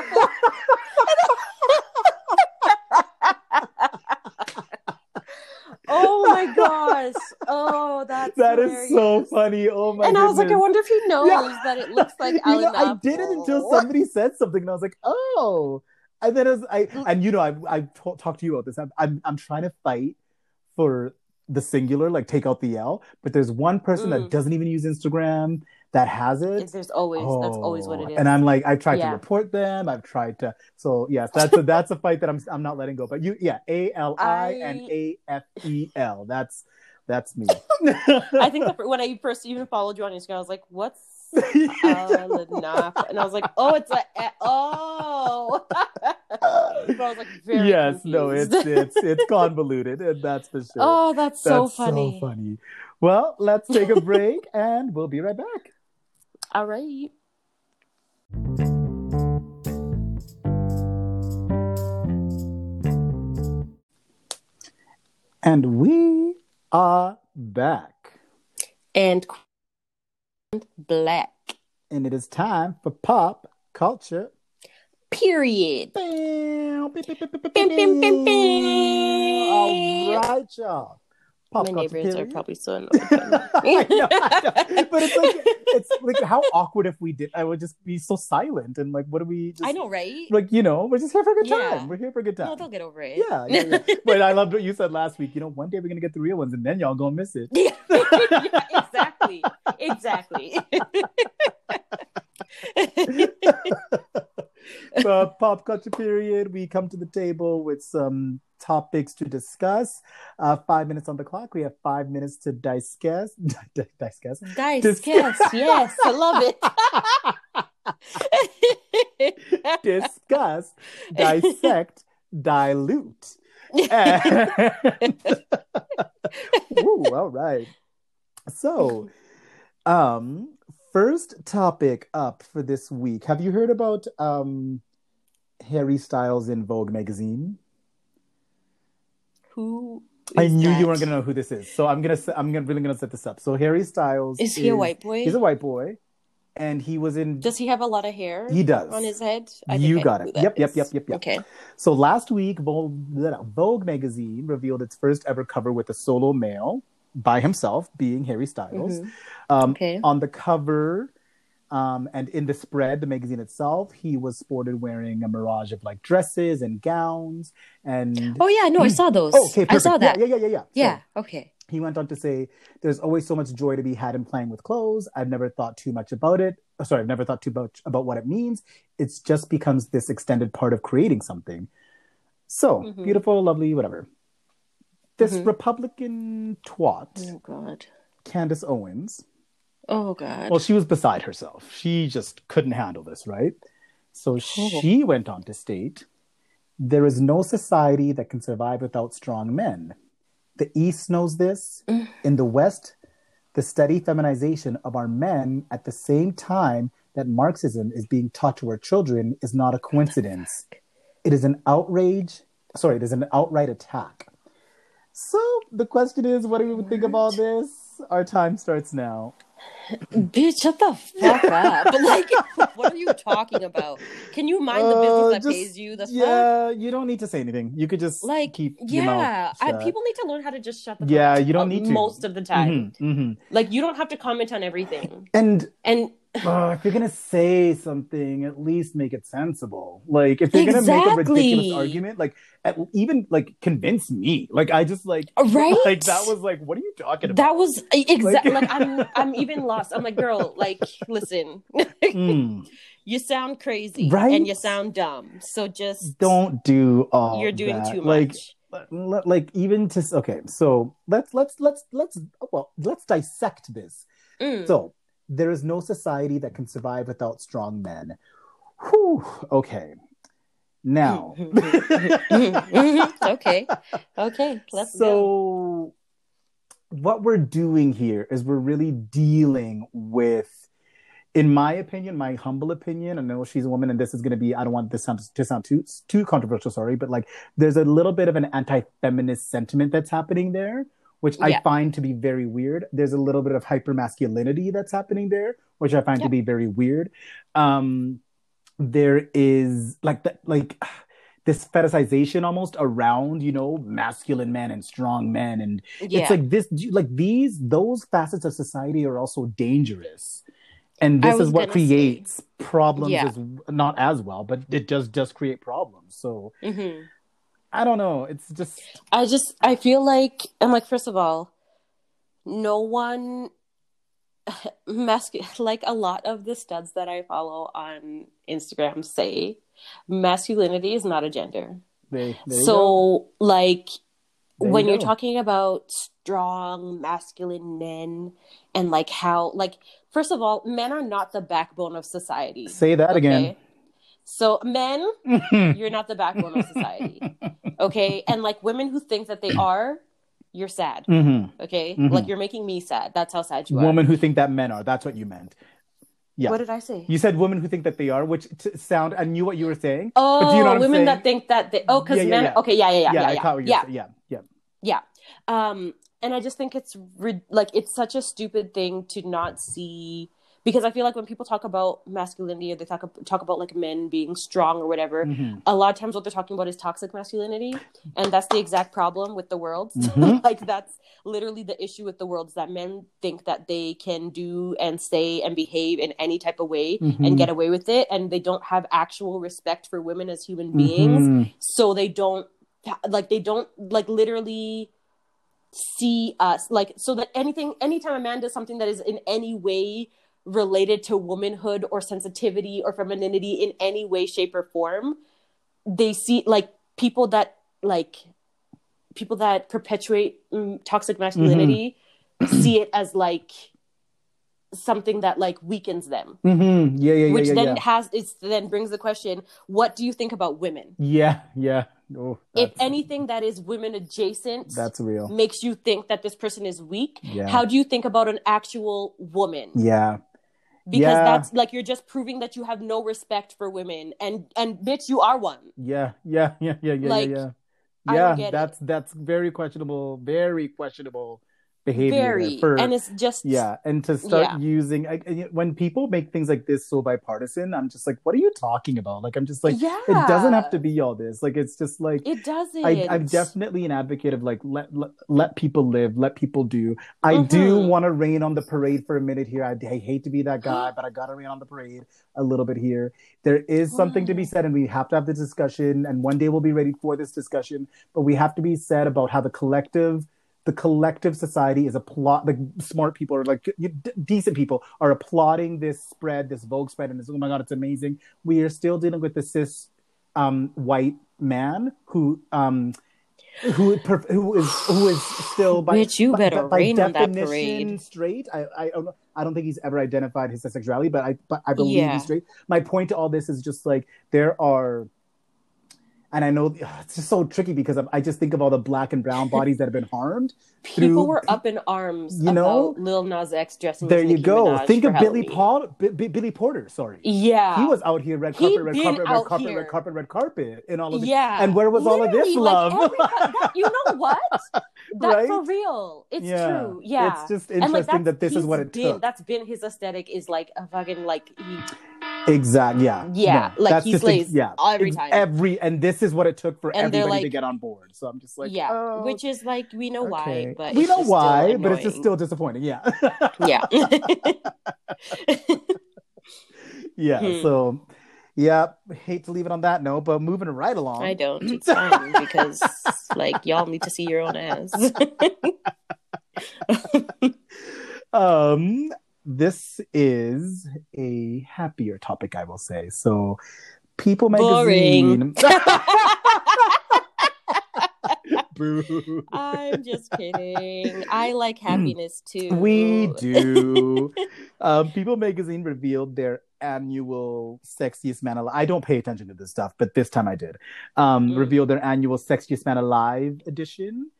Oh my gosh! Oh, that's that hilarious. Is so funny. Oh my! And goodness. I was like, I wonder if he knows yeah. that it looks like Alan. You know, I did it until somebody said something, and I was like, oh. And then as I and you know, I I t- talked to you about this. I'm, I'm I'm trying to fight for the singular, like take out the L. But there's one person mm. that doesn't even use Instagram that has it. There's always oh. that's always what it is. And I'm like, I've tried yeah. to report them. I've tried to. So yes, that's a, that's a fight that I'm I'm not letting go. But you, yeah, A L I and A F E L. That's that's me. I think the, when I first even followed you on Instagram, I was like, what's Alanaf? And I was like, oh, it's a oh. But I was like, very yes, confused. No, it's it's it's convoluted, and that's for sure. Oh, that's, that's so funny. So funny. Well, let's take a break, and we'll be right back. All right. And we are back. And black. And it is time for pop culture. Period. Bam, bam, bam, bam, bam, bam, bam. All right, y'all. Pop, my neighbors are probably so annoyed. I know, I know. But it's like it's like how awkward if we did. I would just be so silent and like, what do we? Just, I know, right? Like, you know, we're just here for a good time. Yeah. We're here for a good time. No, they'll get over it. Yeah, yeah, yeah. But I loved what you said last week. You know, one day we're gonna get the real ones, and then y'all gonna miss it. Yeah, yeah, exactly, exactly. uh, Pop culture period. We come to the table with some topics to discuss. Uh, five minutes on the clock. We have five minutes to discuss. D- discuss. Discuss. Yes, I love it. Discuss, dissect, dilute. And... Ooh, all right. So, um, first topic up for this week. Have you heard about um, Harry Styles in Vogue magazine? Who is I knew that? You weren't gonna know who this is, so I'm gonna I'm gonna really gonna set this up. So Harry Styles is he is, a white boy? He's a white boy, and he was in. Does he have a lot of hair? He does on his head. I you think got I it. Yep, yep, yep, yep, yep. Okay. So last week, Vogue, Vogue magazine revealed its first ever cover with a solo male by himself, being Harry Styles. Mm-hmm. Um, okay. On the cover, um, and in the spread, the magazine itself, he was sported wearing a mirage of like dresses and gowns. And oh yeah, no, I saw those. Oh, okay, perfect. I saw that. Yeah, yeah, yeah, yeah. Yeah. Yeah, so, okay. He went on to say, "There's always so much joy to be had in playing with clothes. I've never thought too much about it. Oh, sorry, I've never thought too much about what it means. It just becomes this extended part of creating something." So mm-hmm. beautiful, lovely, whatever. This mm-hmm. Republican twat. Oh God. Candace Owens. Oh God. Well, she was beside herself. She just couldn't handle this, right? So she oh. went on to state, "There is no society that can survive without strong men. The East knows this. In the West, the steady feminization of our men at the same time that Marxism is being taught to our children is not a coincidence. It is an outrage. Sorry, it is an outright attack." So the question is, what do we think of all this? Our time starts now. Bitch, shut the fuck up. But like, what are you talking about? Can you mind the business uh, that just, pays you? That's yeah, fun? You don't need to say anything. You could just like keep yeah your mouth shut. I, people need to learn how to just shut the yeah fuck you don't up need to most of the time. Mm-hmm, mm-hmm. Like, you don't have to comment on everything, and and uh, if you're gonna say something, at least make it sensible. Like, if you're exactly. gonna make a ridiculous argument, like at, even like convince me. Like, I just like right like that was like, what are you talking about? That was exactly like, like I'm I'm even lost. I'm like, girl, like listen, mm. you sound crazy, right? And you sound dumb. So just don't do all. You're doing that. Too much. Like, like even to okay. So let's let's let's let's well let's dissect this. Mm. So. There is no society that can survive without strong men. Whew, okay. Now. okay. Okay. Let's so, go. What we're doing here is we're really dealing with, in my opinion, my humble opinion, I know she's a woman and this is going to be, I don't want this to sound too, too controversial, sorry, but like there's a little bit of an anti-feminist sentiment that's happening there, which yeah. I find to be very weird. There's a little bit of hypermasculinity that's happening there, which I find yeah. to be very weird. Um, there is like the, like this fetishization almost around, you know, masculine men and strong men, and yeah. it's like this, like these, those facets of society are also dangerous, and this is what creates say. Problems. Yeah. As, not as well, but it does does create problems. So. Mm-hmm. I don't know. It's just... I just... I feel like... I'm like, first of all, no one... Mascu- like, a lot of the studs that I follow on Instagram say masculinity is not a gender. There, there so, go. Like, there when you you're talking about strong, masculine men and, like, how... Like, first of all, men are not the backbone of society. Say that okay? again. So, men, you're not the backbone of society. Okay, and like women who think that they are, you're sad. Mm-hmm. Okay, mm-hmm. like you're making me sad. That's how sad you are. Women who think that men are. That's what you meant. Yeah. What did I say? You said women who think that they are, which t- sound. I knew what you were saying. Oh, do you know what women I'm saying? That think that they. Oh, because yeah, yeah, men. Yeah. Okay, yeah, yeah, yeah, yeah. Yeah, I caught what you're saying. Yeah, yeah, yeah. Um, and I just think it's re- like it's such a stupid thing to not see Because I feel like when people talk about masculinity or they talk talk about like men being strong or whatever, mm-hmm. a lot of times what they're talking about is toxic masculinity. And that's the exact problem with the world. Mm-hmm. Like that's literally the issue with the world, is that men think that they can do and say and behave in any type of way mm-hmm. and get away with it. And they don't have actual respect for women as human beings. Mm-hmm. So they don't like they don't like literally... see us like so that anything anytime a man does something that is in any way related to womanhood or sensitivity or femininity in any way, shape, or form, they see like people that like people that perpetuate mm, toxic masculinity mm-hmm. see it as like something that like weakens them. Mm-hmm. yeah, yeah yeah which yeah, then yeah. has it's then brings the question, what do you think about women? yeah yeah Oh, if anything that is women adjacent that's real makes you think that this person is weak, yeah. how do you think about an actual woman? Yeah. Because yeah. that's like, you're just proving that you have no respect for women, and and bitch, you are one. Yeah, yeah, yeah, yeah, yeah, like, yeah. Yeah, yeah that's it. That's very questionable, very questionable behavior. Very. For, and it's just yeah, and to start yeah. using I, when people make things like this so bipartisan, I'm just like, what are you talking about? Like, I'm just like, yeah. it doesn't have to be all this. Like, it's just like it doesn't. I, I'm definitely an advocate of like let let, let people live, let people do. I mm-hmm. do want to rain on the parade for a minute here. I, I hate to be that guy, but I gotta rain on the parade a little bit here. There is something mm. to be said, and we have to have the discussion. And one day we'll be ready for this discussion, but we have to be said about how the collective. The collective society is applaud. Like smart people are like d- decent people are applauding this spread, this Vogue spread, and this oh my god, it's amazing. We are still dealing with the cis um, white man who um, who who is who is still by, Bitch, you better by, by rain definition on that parade. Straight. I I don't know. I don't think he's ever identified his sexuality, but I but I believe yeah. he's straight. My point to all this is just like there are. And I know it's just so tricky because I just think of all the black and brown bodies that have been harmed. People through, were up in arms, you know, about Lil Nas X dressing. There as you Nicki go. Minaj think of Billy Paul, B- B- Billy Porter. Sorry, yeah, he was out here red carpet, red carpet, red carpet, red carpet, red carpet, and all of this. Yeah, and where was literally, all of this love? Like every, that, you know what? That right? for real. It's yeah. true. Yeah, it's just interesting like that this is what it been, took. That's been his aesthetic. Is like a fucking like. He, Exactly. Yeah. Yeah. No, like he slays. Like, yeah. Every time. Every and this is what it took for and everybody like, to get on board. So I'm just like, yeah. Oh, which is like we know okay. why, but we know why, but it's just still disappointing. Yeah. Yeah. yeah. Hmm. So, yeah. Hate to leave it on that note, but moving right along. I don't. It's fine because like y'all need to see your own ass. um. This is a happier topic, I will say. So, People Magazine. Boring. Boo. I'm just kidding. I like happiness too. We do. um, People Magazine revealed their annual Sexiest Man Alive. I don't pay attention to this stuff, but this time I did. Um, mm. Revealed their annual Sexiest Man Alive edition.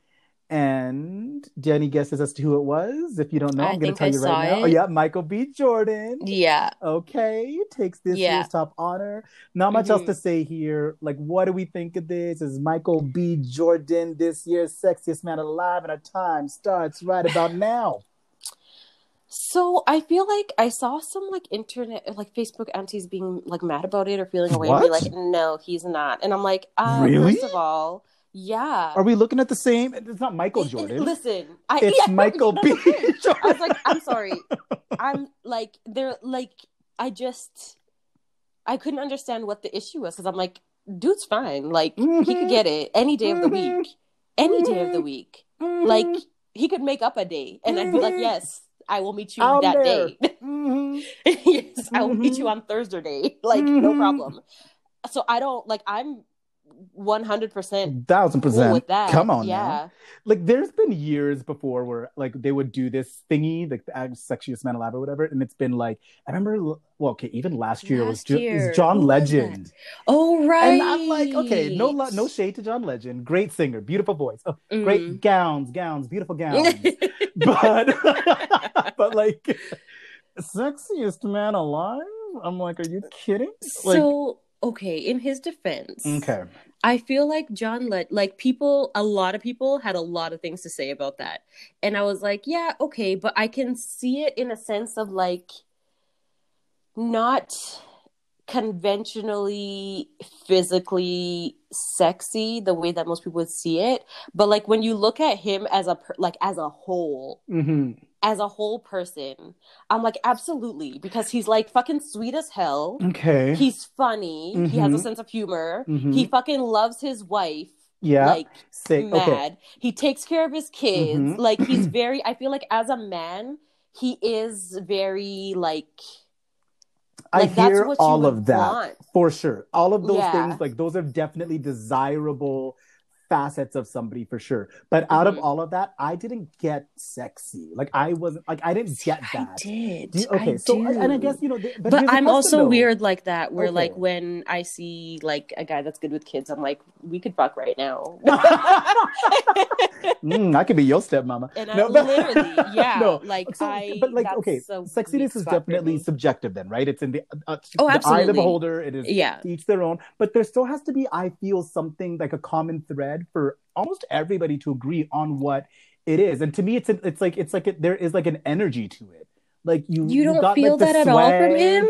And Jenny guesses as to who it was. If you don't know, I'm going to tell I you right now. It. Oh, yeah, Michael B. Jordan. Yeah. Okay, takes this yeah. year's top honor. Not much mm-hmm. else to say here. Like, what do we think of this? Is Michael B. Jordan this year's Sexiest Man Alive? And our time starts right about now. So I feel like I saw some like internet, like Facebook aunties being like mad about it or feeling away. What? And be like, no, he's not. And I'm like, uh, really? First of all. Yeah. Are we looking at the same? It's not Michael Jordan. It, it, listen, I, it's yeah, Michael B. Jordan. I was like, I'm sorry. I'm like, they're like, I just, I couldn't understand what the issue was because I'm like, dude's fine. Like, mm-hmm. he could get it any day mm-hmm. of the week, any mm-hmm. day of the week. Mm-hmm. Like, he could make up a day, and mm-hmm. I'd be like, yes, I will meet you I'll that there. Day. Mm-hmm. yes, mm-hmm. I will meet you on Thursday. Like, mm-hmm. no problem. So I don't like. I'm. one hundred percent one thousand percent with that. Come on yeah now. Like there's been years before where like they would do this thingy like the Sexiest Man Alive or whatever, and it's been like I remember well okay even last year last it was year. Ju- John Legend oh right and I'm like okay no no shade to John Legend, great singer, beautiful voice, oh, mm. great gowns gowns beautiful gowns but but like Sexiest Man Alive, I'm like, are you kidding? Like, so okay, in his defense, okay, I feel like John Legend, like people, a lot of people had a lot of things to say about that. And I was like, yeah, okay, but I can see it in a sense of like, not conventionally physically sexy the way that most people would see it, but like when you look at him as a per- like as a whole, mm-hmm. as a whole person, I'm like, absolutely, because he's like fucking sweet as hell. Okay, he's funny. Mm-hmm. He has a sense of humor. Mm-hmm. He fucking loves his wife. Yeah, like sick. Mad. Okay. He takes care of his kids. Mm-hmm. Like he's very. I feel like as a man, he is very like. Like, I hear all of that want. For sure. All of those yeah. things, like those are definitely desirable facets of somebody for sure. But out mm-hmm. of all of that, I didn't get sexy. Like I wasn't. Like I didn't get that. I did. You, okay. I so do. and I guess you know. They, but but I'm also though. weird like that. Where okay. like when I see like a guy that's good with kids, I'm like, we could fuck right now. mm, I could be your stepmama. And no, I but... literally, yeah. no. Like so, I. But like okay, sexiness is definitely subjective then, right? It's in the, uh, oh, the eye of the beholder. It is yeah. each their own. But there still has to be, I feel, something like a common thread for almost everybody to agree on what it is. And to me, it's a, it's like it's like a, there is like an energy to it. Like you, you don't you got, feel like, that at all from him.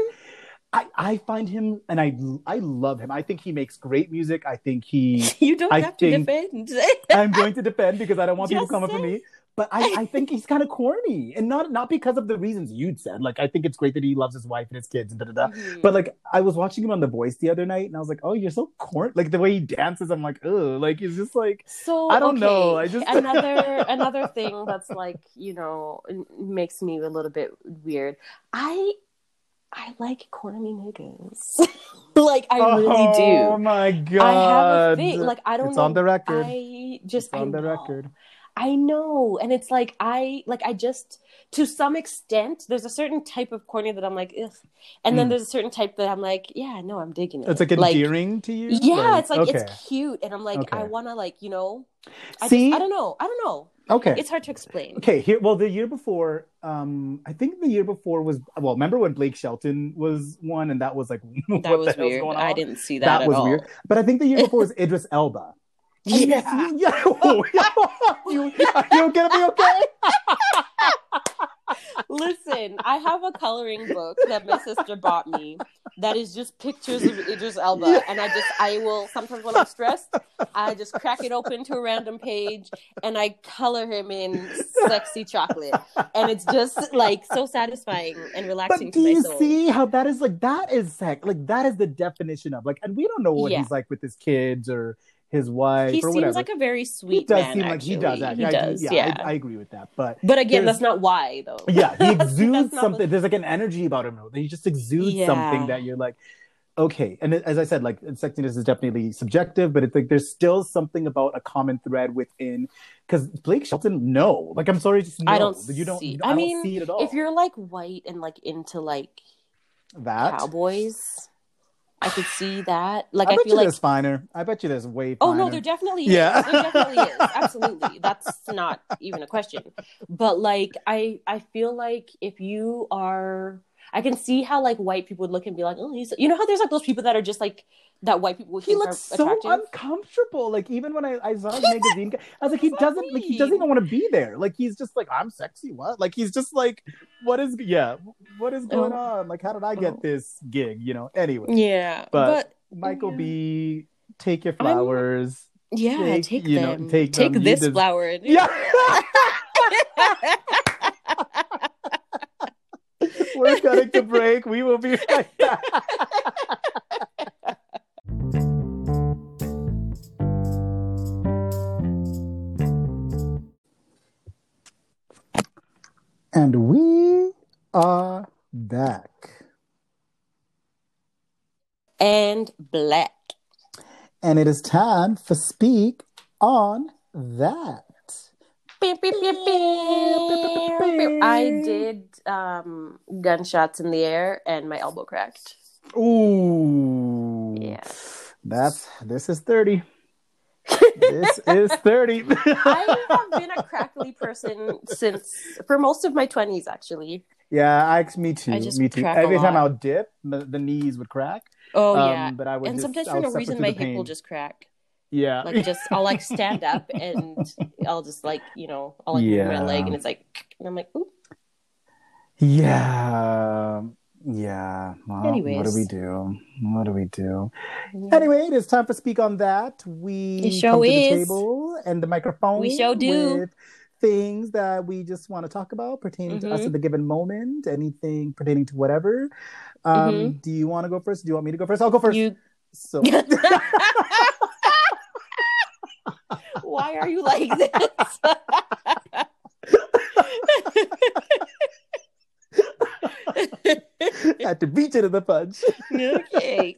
I, I find him, and I I love him. I think he makes great music. I think he. You don't I have to defend. I'm going to defend because I don't want Just people coming for me. But I, I think he's kind of corny, and not not because of the reasons you'd said. Like I think it's great that he loves his wife and his kids and da da da. Mm-hmm. But like I was watching him on The Voice the other night, and I was like, oh, you're so corny. Like the way he dances, I'm like, ugh. Like it's just like so. I don't okay. know. I just another another thing that's like, you know, makes me a little bit weird. I. I like corny niggas. Like, I really oh, do. Oh, my God. I have a thing. Like, I don't it's know. It's on the record. I just, it's on I the know. record. I know. And it's like, I, like, I just, to some extent, there's a certain type of corny that I'm like, ugh. And mm. then there's a certain type that I'm like, yeah, no, I'm digging it. It's like endearing like, to you? Yeah, like, it's like, okay. it's cute. And I'm like, okay. I want to, like, you know. I See? Just, I don't know. I don't know. Okay. It's hard to explain. Okay, here well the year before, um I think the year before was well, remember when Blake Shelton was one and that was like what that was the hell's weird. Going on? I didn't see that. That at was all. Weird. But I think the year before was Idris Elba. Yes, yeah. you, yeah. oh, yeah. you, are you gonna be okay? Listen, I have a coloring book that my sister bought me that is just pictures of Idris Elba. Yeah. And I just, I will, sometimes when I'm stressed, I just crack it open to a random page and I color him in sexy chocolate. And it's just like so satisfying and relaxing but to my soul. But do you see how that is like, that is sex. Like that is the definition of like, and we don't know what yeah. he's like with his kids or his wife. He or seems whatever. Like a very sweet he does man, seem like actually. He does. That. He I, does. Yeah, yeah. I, I agree with that. But but again, that's not why though. Yeah, he exudes something. What... There's like an energy about him though. He just exudes yeah. something that you're like, okay. And as I said, like sexiness is definitely subjective, but it's like there's still something about a common thread within. Because Blake Shelton, no, like I'm sorry, just no. I don't. You don't. See. I, I mean, don't see it at all. If you're like white and like into like that cowboys. I could see that. Like, I, I bet feel you like there's finer. I bet you there's way finer. Oh no, there definitely is. Yeah. There definitely is. Absolutely. That's not even a question. But like, I I feel like if you are, I can see how like white people would look and be like, oh, he's, you know how there's like those people that are just like that white people. He looks so attractive. Uncomfortable. Like even when I, I saw a magazine, I was like, he doesn't mean? like he doesn't even want to be there. Like he's just like, I'm sexy. What? Like he's just like, what is yeah, what is going oh. on? Like how did I get oh. this gig? You know. Anyway. Yeah. But, but Michael yeah. B. Take your flowers. I'm, yeah. Take, take you them. Know, take take them. This just, flower. And yeah. We're cutting to break. We will be right back. And we are back. And black. And it is time for Speak on That. I did um, gunshots in the air and my elbow cracked. Ooh. Yeah. That's, this is thirty. This is thirty. I have been a crackly person since, for most of my twenties, actually. Yeah, I, me too. I just me too. Every time I would dip, the, the knees would crack. Oh, um, yeah. But I would and just, sometimes for no reason, my hip will just crack. Yeah. Like just I'll like stand up and I'll just like, you know, I'll like yeah. move my leg and it's like and I'm like, oop. Yeah. Yeah. Well, anyways. What do we do? What do we do? Yeah. Anyway, it is time for Speak on That. We show come to the table and the microphone. We show do. With things that we just want to talk about pertaining mm-hmm. to us at the given moment. Anything pertaining to whatever. Um, mm-hmm. Do you want to go first? Do you want me to go first? I'll go first. You... So. Why are you like this? Had to beat it in the punch. Okay.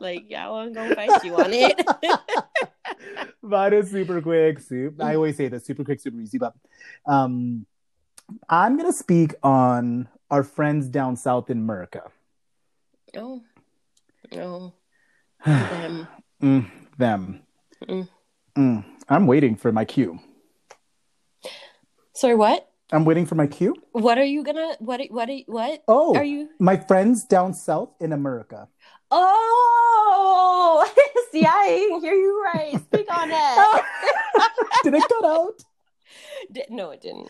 Like, y'all aren't gonna fight you on it. Mine is super quick, soup. I always say that super quick, super easy, but um, I'm gonna speak on our friends down south in America. Oh, oh, them, mm, them. Mm. Mm. I'm waiting for my cue. Sorry, what? I'm waiting for my cue. What are you gonna? What? What? What? Oh, are you? My friends down south in America. Oh, see, I didn't hear you right. Speak on that. Did it cut out? Did, no, it didn't.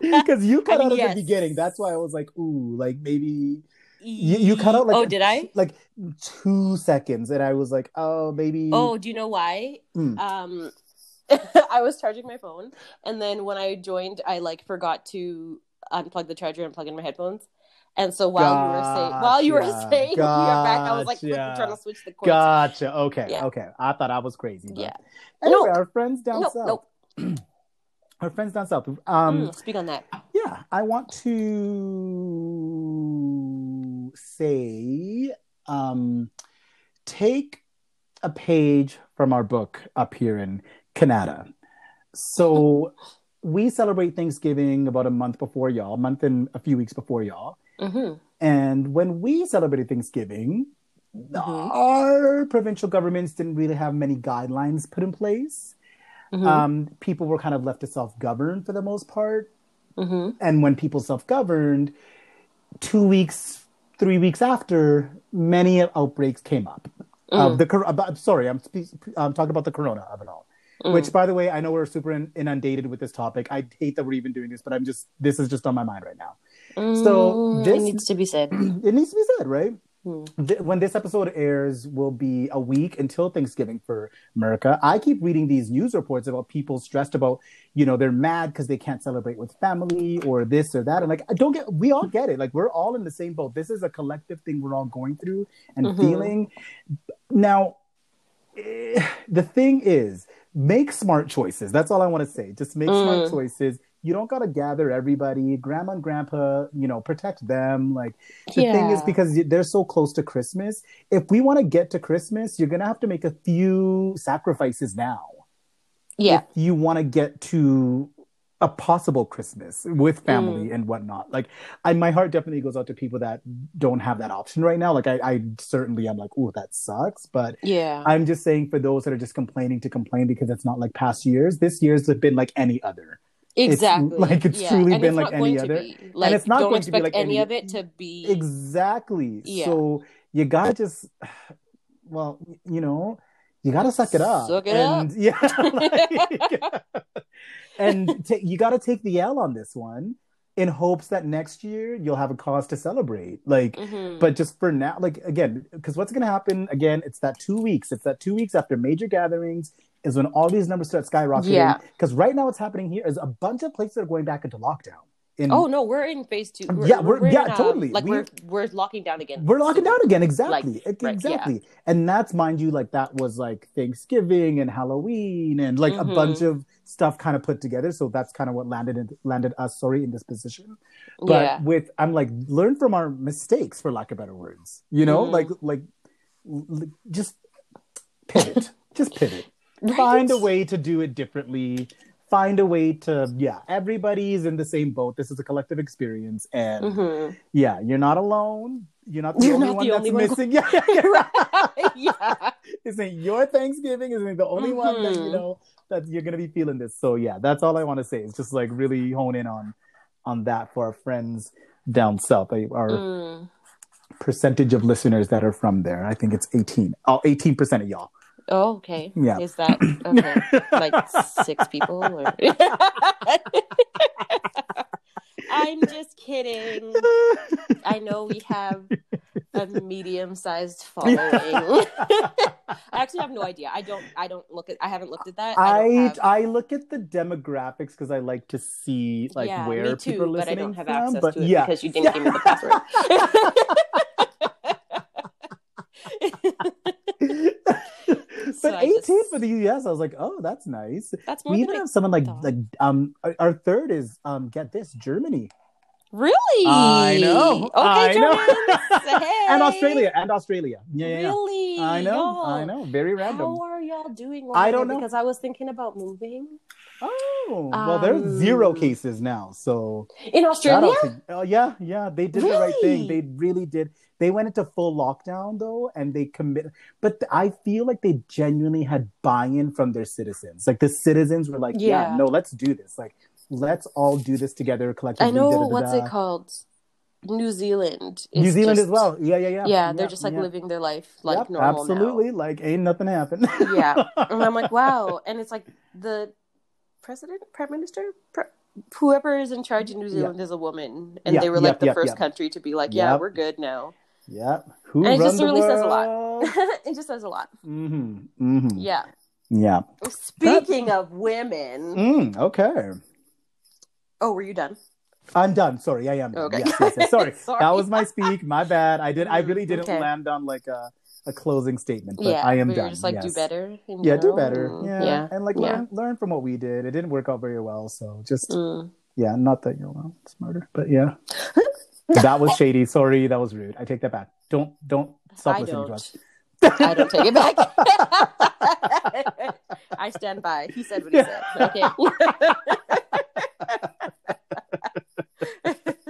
Because you cut I mean, out at yes. the beginning. That's why I was like, ooh, like maybe you, you cut out. Like, oh, did I? Like two seconds, and I was like, oh, maybe. Oh, do you know why? Mm. Um. I was charging my phone, and then when I joined, I like forgot to unplug the charger and plug in my headphones. And so while gotcha. you were saying, while you were saying, gotcha. we are back, I was like trying to switch the cords. Gotcha. Okay. Yeah. Okay. I thought I was crazy. But... Yeah. Anyway, nope. our friends down nope. south. Nope. Our friends down south. Um, mm, speak on that. Yeah, I want to say, um, take a page from our book up here in Canada. So we celebrate Thanksgiving about a month before y'all, a month and a few weeks before y'all. Mm-hmm. And when we celebrated Thanksgiving, mm-hmm. our provincial governments didn't really have many guidelines put in place. Mm-hmm. Um, people were kind of left to self-govern for the most part. Mm-hmm. And when people self-governed, two weeks, three weeks after, many outbreaks came up. Mm. Of the, about, sorry, I'm, I'm talking about the corona of it all. Mm. Which, by the way, I know we're super in- inundated with this topic. I hate that we're even doing this, but I'm just, this is just on my mind right now. Mm, so this, it needs to be said. It needs to be said, right? Mm. Th- when this episode airs will be a week until Thanksgiving for America. I keep reading these news reports about people stressed about, you know, they're mad because they can't celebrate with family or this or that. And like, I don't get, we all get it. Like, we're all in the same boat. This is a collective thing we're all going through and mm-hmm. feeling. Now, eh, the thing is, make smart choices. That's all I want to say. Just make mm. smart choices. You don't got to gather everybody. Grandma and grandpa, you know, protect them. Like, the yeah. thing is, because they're so close to Christmas, if we want to get to Christmas, you're going to have to make a few sacrifices now. Yeah. If you want to get to a possible Christmas with family mm. and whatnot. Like, I, my heart definitely goes out to people that don't have that option right now. Like, I, I certainly am like, oh, that sucks. But yeah, I'm just saying for those that are just complaining to complain because it's not like past years. This year's been like any other. Exactly. It's, like, it's yeah. truly and been it's like any other. Like, and it's not going to be like any of it to be. Exactly. Yeah. So you gotta just, well, you know, you gotta suck it up. Suck it and, up. Yeah. Like, and t- you got to take the L on this one in hopes that next year you'll have a cause to celebrate. Like, mm-hmm. but just for now, like, again, because what's going to happen again, it's that two weeks. It's that two weeks after major gatherings is when all these numbers start skyrocketing. Because yeah. right now what's happening here is a bunch of places are going back into lockdown. In, oh, no, we're in phase two. We're, yeah, we're, we're yeah, in, uh, totally. Like, we, we're, we're locking down again. We're locking down again. Exactly. Like, right, exactly. Yeah. And that's, mind you, like, that was like Thanksgiving and Halloween and like mm-hmm. a bunch of stuff kind of put together. So that's kind of what landed in, landed us, sorry, in this position. But yeah. with, I'm like, learn from our mistakes, for lack of better words. You know, mm-hmm. like, like, like, just pivot. Just pivot. Right. Find a way to do it differently. Find a way to, yeah, everybody's in the same boat. This is a collective experience. And mm-hmm. yeah, you're not alone. You're not the you're only not one the that's only missing. One. Yeah, yeah, yeah. yeah. This ain't your Thanksgiving. This ain't the only mm-hmm. one that, you know, that you're going to be feeling this. So yeah, that's all I want to say. It's just like really hone in on, on that for our friends down south. Our mm. percentage of listeners that are from there. I think it's eighteen. Oh, eighteen percent of y'all. Oh, okay. Yeah. Is that okay? Like six people? Or... I'm just kidding. I know we have a medium-sized following. I actually have no idea. I don't. I don't look at. I haven't looked at that. I I, have... I look at the demographics because I like to see like yeah, where me too, people are listening. But I don't have access from, but, to it yeah. because you didn't yeah. give me the password. So but I eighteen just, for the U S, I was like, oh, that's nice. That's more we even have someone like, like um, our, our third is um, get this, Germany. Really? I know. Okay, I know. Hey. And Australia, and Australia. Yeah, yeah, yeah. Really? I know. Y'all. I know. Very random. How are y'all doing? I don't know, because I was thinking about moving. Oh, um, well, there's zero cases now. So in Australia, oh yeah, yeah, they did really? the right thing. They really did. They went into full lockdown though, and they commit. But I feel like they genuinely had buy-in from their citizens. Like the citizens were like, yeah, yeah no, let's do this. Like, let's all do this together collectively. I know da, da, da, what's da. it called? New Zealand. New Zealand just, as well. Yeah, yeah, yeah. Yeah, they're yeah, just like yeah. living their life like yep, normal. Absolutely, now. Like ain't nothing happened. Yeah, and I'm like, wow, and it's like the. President, Prime Minister, Pre- whoever is in charge in New Zealand yeah. is a woman, and yeah, they were like yeah, the yeah, first yeah. country to be like, "Yeah, yeah. we're good now." Yeah, who and it just really world? says a lot. It just says a lot. Mm-hmm. Mm-hmm. Yeah, yeah. Speaking That's... of women, mm, okay. Oh, were you done? I'm done. Sorry, I am. Done. Okay, yes, yes, yes. Sorry. Sorry, that was my speak. My bad. I did. I really didn't okay. land on like a. a closing statement, but yeah, I am but done. Just like yes. do better. You know? Yeah, do better. Yeah, yeah. and like learn, yeah. learn from what we did. It didn't work out very well, so just mm. yeah, not that you're well smarter, but yeah, that was shady. Sorry, that was rude. I take that back. Don't don't stop I listening don't. to us. I don't take it back. I stand by. He said what he said. Okay,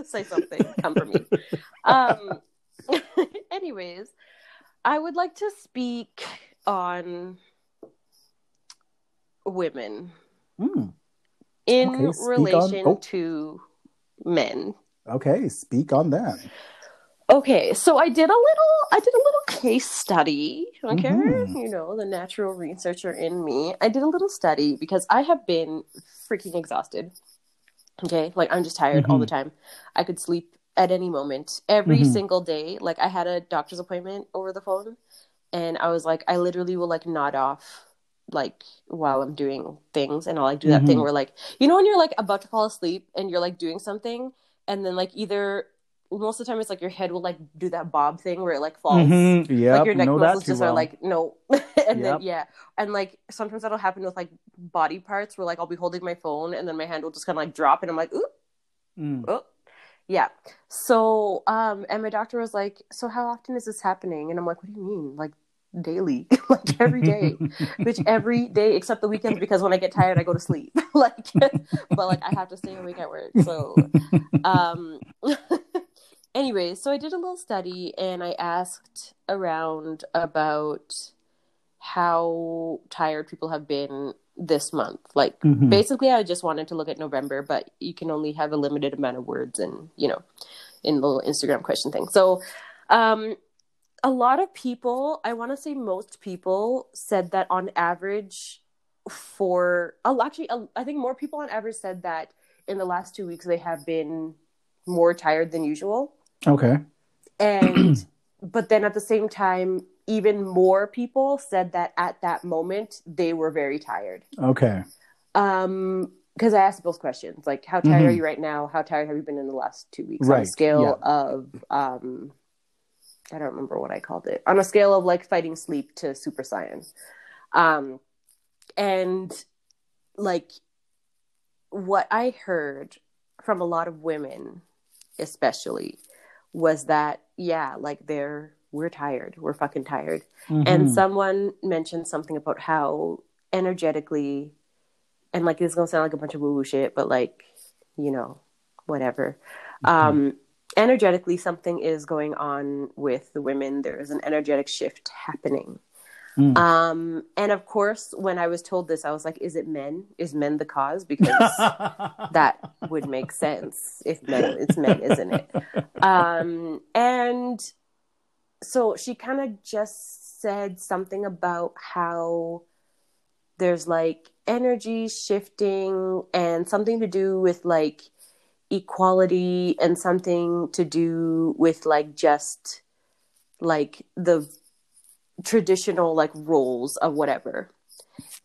say something. Come for me. Um. Anyways. I would like to speak on women mm. in okay, relation on, oh. to men. Okay, speak on that. Okay, so I did a little I did a little case study, okay? Mm-hmm. You know, the natural researcher in me. I did a little study because I have been freaking exhausted. Okay? Like I'm just tired mm-hmm. all the time. I could sleep at any moment, every mm-hmm. single day. Like I had a doctor's appointment over the phone, and I was like, I literally will like nod off, like while I'm doing things, and I'll like do mm-hmm. that thing where like, you know, when you're like about to fall asleep and you're like doing something, and then like either most of the time it's like your head will like do that bob thing where it like falls, mm-hmm. yeah, like your neck muscles just well. are like no, and yep. then yeah, and like sometimes that'll happen with like body parts where like I'll be holding my phone and then my hand will just kind of like drop, and I'm like, ooh, mm. oh. Yeah. So, um, and my doctor was like, so how often is this happening? And I'm like, what do you mean? Like daily, like every day, which every day except the weekends, because when I get tired, I go to sleep. Like, but like I have to stay awake at work. So, um, anyway, so I did a little study and I asked around about how tired people have been this month. Like mm-hmm. basically I just wanted to look at November, but you can only have a limited amount of words and you know in the little Instagram question thing. So um a lot of people, I want to say most people, said that on average for actually I think more people on average said that in the last two weeks they have been more tired than usual. Okay. And but then at the same time even more people said that at that moment they were very tired. Okay. Um, because I asked those questions like, how tired mm-hmm. are you right now? How tired have you been in the last two weeks? Right. On a scale yeah. of, um, I don't remember what I called it. On a scale of like fighting sleep to super saiyan. Um, and like what I heard from a lot of women, especially, was that yeah, like they're. We're tired. We're fucking tired. Mm-hmm. And someone mentioned something about how energetically, and like this is gonna sound like a bunch of woo woo shit, but like, you know, whatever. Mm-hmm. Um, energetically, something is going on with the women. There is an energetic shift happening. Mm. Um, and of course, when I was told this, I was like, is it men? Is men the cause? Because that would make sense if men, it's men, isn't it? Um, and so she kind of just said something about how there's like energy shifting and something to do with like equality and something to do with like just like the traditional like roles of whatever.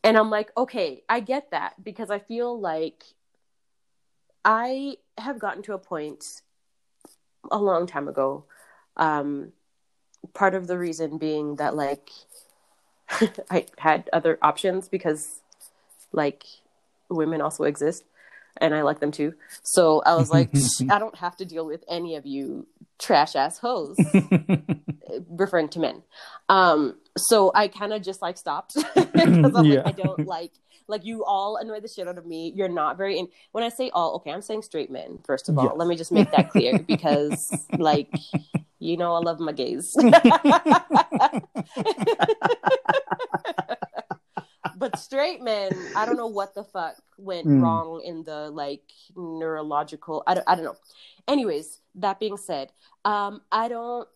And I'm like, okay, I get that, because I feel like I have gotten to a point a long time ago. Um, part of the reason being that like I had other options, because like women also exist and I like them too. So I was like, I don't have to deal with any of you trash ass hoes referring to men. Um, so I kind of just like stopped because I'm yeah. like, I don't like, like you all annoy the shit out of me. You're not very, in- when I say all, okay, I'm saying straight men, first of all, yes. Let me just make that clear, because like, you know, I love my gays. But straight men, I don't know what the fuck went mm. wrong in the, like, neurological... I don't, I don't know. Anyways, that being said, um, I don't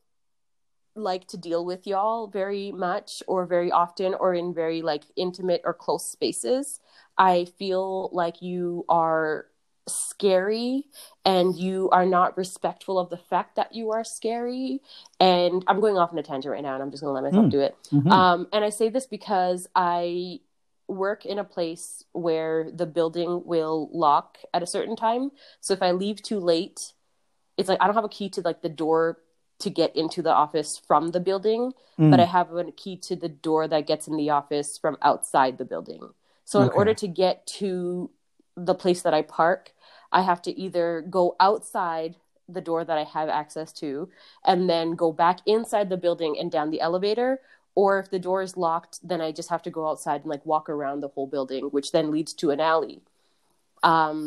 like to deal with y'all very much or very often or in very, like, intimate or close spaces. I feel like you are scary and you are not respectful of the fact that you are scary. And I'm going off on a tangent right now, and I'm just going to let myself mm. do it. Mm-hmm. Um, and I say this because I... work in a place where the building will lock at a certain time. So if I leave too late, it's like I don't have a key to like the door to get into the office from the building, mm. but I have a key to the door that gets in the office from outside the building. So okay. in order to get to the place that I park, I have to either go outside the door that I have access to and then go back inside the building and down the elevator. Or if the door is locked, then I just have to go outside and like walk around the whole building, which then leads to an alley. Um,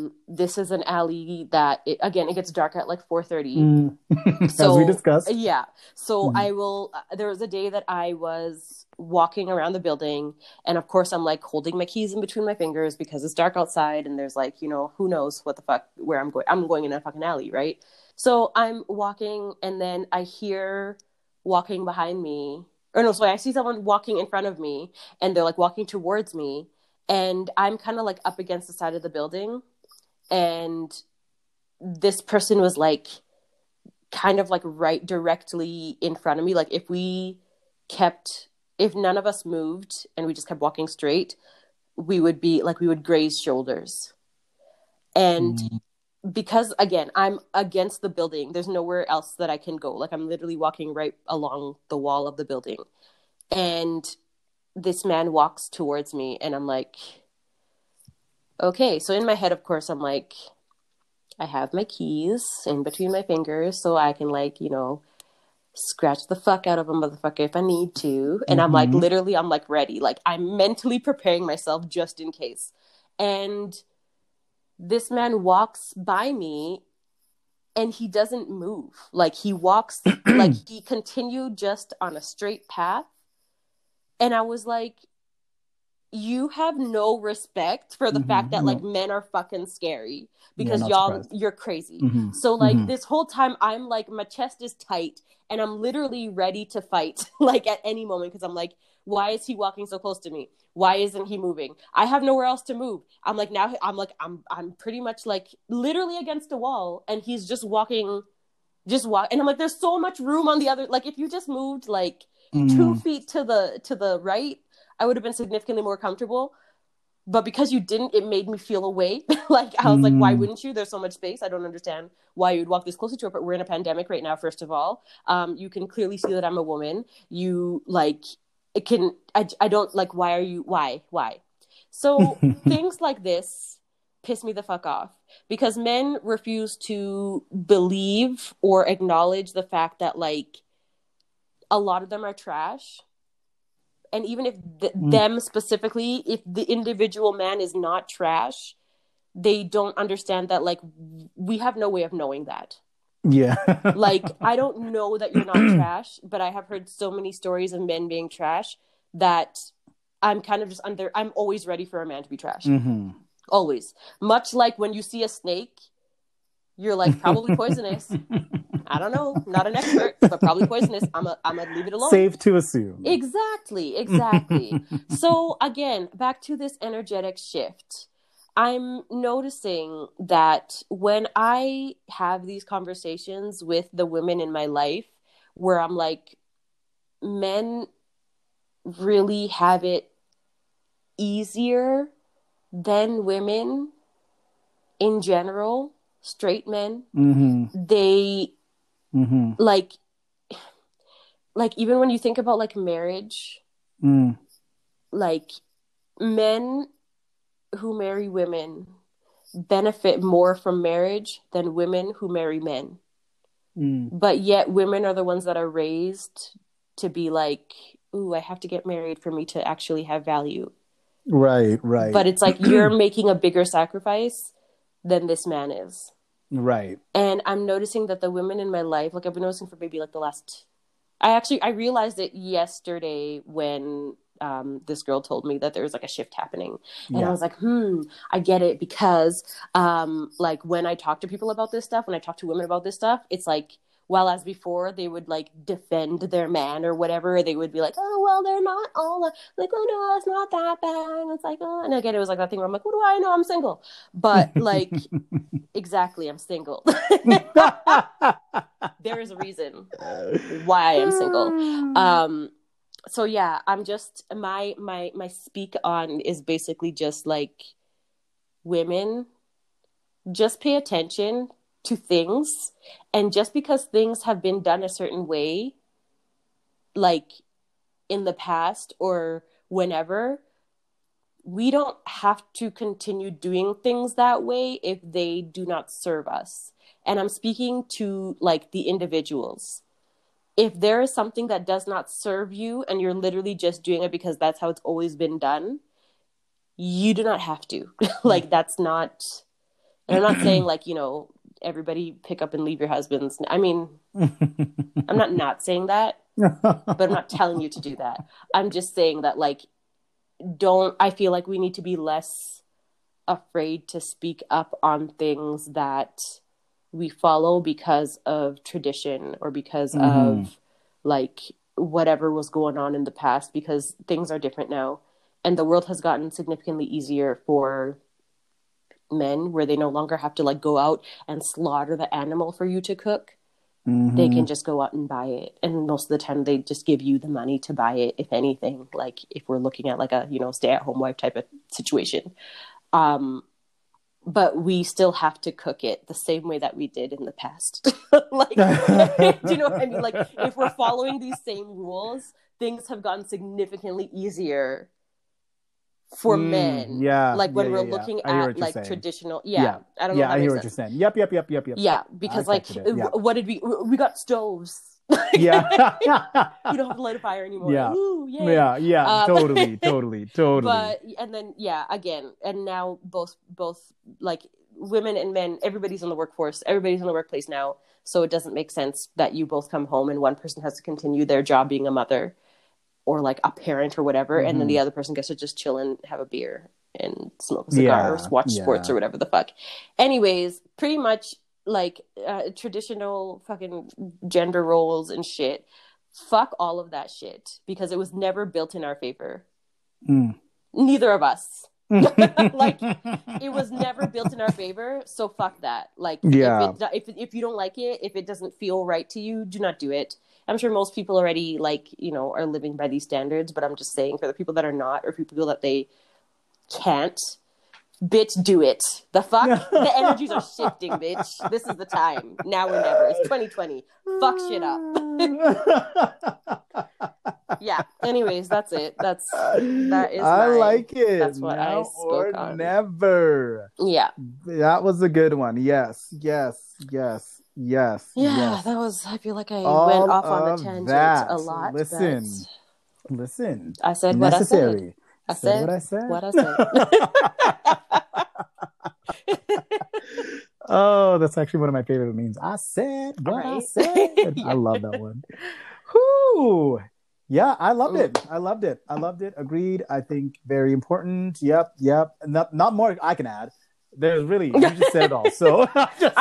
this is an alley that, it, again, it gets dark at like four thirty. Mm. So, as we discussed. Yeah. So mm. I will, uh, there was a day that I was walking around the building. And of course, I'm like holding my keys in between my fingers because it's dark outside. And there's like, you know, who knows what the fuck, where I'm going. I'm going in a fucking alley, right? So I'm walking and then I hear walking behind me. Or no, so I see someone walking in front of me and they're like walking towards me, and I'm kind of like up against the side of the building, and this person was like kind of like right directly in front of me. Like if we kept, if none of us moved and we just kept walking straight, we would be like, we would graze shoulders. And mm-hmm. because again, I'm against the building. There's nowhere else that I can go. Like I'm literally walking right along the wall of the building. And this man walks towards me and I'm like, okay. So in my head, of course, I'm like, I have my keys in between my fingers so I can like, you know, scratch the fuck out of a motherfucker if I need to. And mm-hmm. I'm like, literally, I'm like ready. Like I'm mentally preparing myself just in case. And this man walks by me and he doesn't move. Like he walks, like he continued just on a straight path. And I was like, you have no respect for the mm-hmm, fact that no. like men are fucking scary because yeah, y'all, surprised. You're crazy. Mm-hmm, so like mm-hmm. this whole time I'm like, my chest is tight and I'm literally ready to fight like at any moment. Cause I'm like, why is he walking so close to me? Why isn't he moving? I have nowhere else to move. I'm like, now I'm like, I'm, I'm pretty much like literally against a wall and he's just walking, just walk. And I'm like, there's so much room on the other. Like if you just moved like mm. two feet to the, to the right, I would have been significantly more comfortable, but because you didn't, it made me feel away. Like I was mm. like, why wouldn't you? There's so much space. I don't understand why you'd walk this closely to it, but we're in a pandemic right now. First of all, um, you can clearly see that I'm a woman. You like, it can, I, I don't like, why are you, why, why? So things like this piss me the fuck off because men refuse to believe or acknowledge the fact that like a lot of them are trash. And even if th- mm. them specifically, if the individual man is not trash, they don't understand that, like, we have no way of knowing that. Yeah. Like, I don't know that you're not trash, but I have heard so many stories of men being trash that I'm kind of just under, I'm always ready for a man to be trash. Mm-hmm. Always. Much like when you see a snake, you're like, probably poisonous. I don't know, not an expert, but probably poisonous. I'm a, I'm gonna leave it alone. Safe to assume. Exactly, exactly. So again, back to this energetic shift. I'm noticing that when I have these conversations with the women in my life where I'm like, men really have it easier than women in general, straight men. Mm-hmm. They mm-hmm. like, like even when you think about like marriage, mm. like men who marry women benefit more from marriage than women who marry men. Mm. But yet women are the ones that are raised to be like, ooh, I have to get married for me to actually have value. Right, right. But it's like you're making a bigger sacrifice than this man is. Right. And I'm noticing that the women in my life, like I've been noticing for maybe like the last, I actually, I realized it yesterday when um this girl told me that there was like a shift happening, and yeah. I was like, hmm I get it, because um like when I talk to people about this stuff, when I talk to women about this stuff, it's like, while as before they would like defend their man or whatever, they would be like, oh well, they're not all like, oh no, it's not that bad. It's like, oh, and again, it was like that thing where I'm like, what do I know, I'm single, but like exactly, I'm single. There is a reason why I'm single. um So yeah, I'm just, my my my speak on is basically just like, women, just pay attention to things, and just because things have been done a certain way, like in the past or whenever, we don't have to continue doing things that way if they do not serve us. And I'm speaking to like the individuals. If there is something that does not serve you and you're literally just doing it because that's how it's always been done, you do not have to. Like, that's not, and I'm not saying like, you know, everybody pick up and leave your husbands. I mean, I'm not not saying that, but I'm not telling you to do that. I'm just saying that like, don't, I feel like we need to be less afraid to speak up on things that we follow because of tradition or because mm-hmm. of like whatever was going on in the past, because things are different now and the world has gotten significantly easier for men, where they no longer have to like go out and slaughter the animal for you to cook. Mm-hmm. They can just go out and buy it, and most of the time they just give you the money to buy it, if anything, like if we're looking at like a, you know, stay-at-home wife type of situation. um But we still have to cook it the same way that we did in the past. Like, do you know what I mean? Like, if we're following these same rules, things have gotten significantly easier for mm, men. Yeah. Like, when yeah, we're yeah, looking yeah. at, like, saying. Traditional... Yeah, yeah. I don't know. Yeah, I hear what sense. You're saying. Yep, yep, yep, yep, yep. Yeah, because, I like, yeah. what did we... We got stoves. Yeah. You don't have to light a fire anymore. Yeah. Ooh, yeah, yeah, um, totally, totally, totally. But and then yeah, again, and now both both like women and men, everybody's in the workforce, everybody's in the workplace now, so it doesn't make sense that you both come home and one person has to continue their job being a mother or like a parent or whatever, mm-hmm. and then the other person gets to just chill and have a beer and smoke a cigar yeah, or watch yeah. sports or whatever the fuck. Anyways, pretty much like uh, traditional fucking gender roles and shit. Fuck all of that shit, because it was never built in our favor. Mm. Neither of us. Like, it was never built in our favor, so fuck that. Like, yeah. if, it, if if you don't like it, if it doesn't feel right to you, do not do it. I'm sure most people already, like, you know, are living by these standards, but I'm just saying for the people that are not, or people that they can't, bitch, do it. The fuck? The energies are shifting, bitch. This is the time. Now or never. It's twenty twenty. Fuck shit up. Yeah. Anyways, that's it. That's that is. I my, like it. That's what now I spoke or on. Never. Yeah. That was a good one. Yes. Yes. Yes. Yes. Yeah. Yes. That was. I feel like I all went off on the tangent that. A lot. Listen. Listen. I said necessary. What I said. I said what I said. What I said. Oh, that's actually one of my favorite memes. I said what right. I said. Yeah. I love that one. Whoo. Yeah, I loved Ooh. it. I loved it. I loved it. Agreed. I think very important. Yep, yep. Not, not more I can add. There's really, you just said it all. So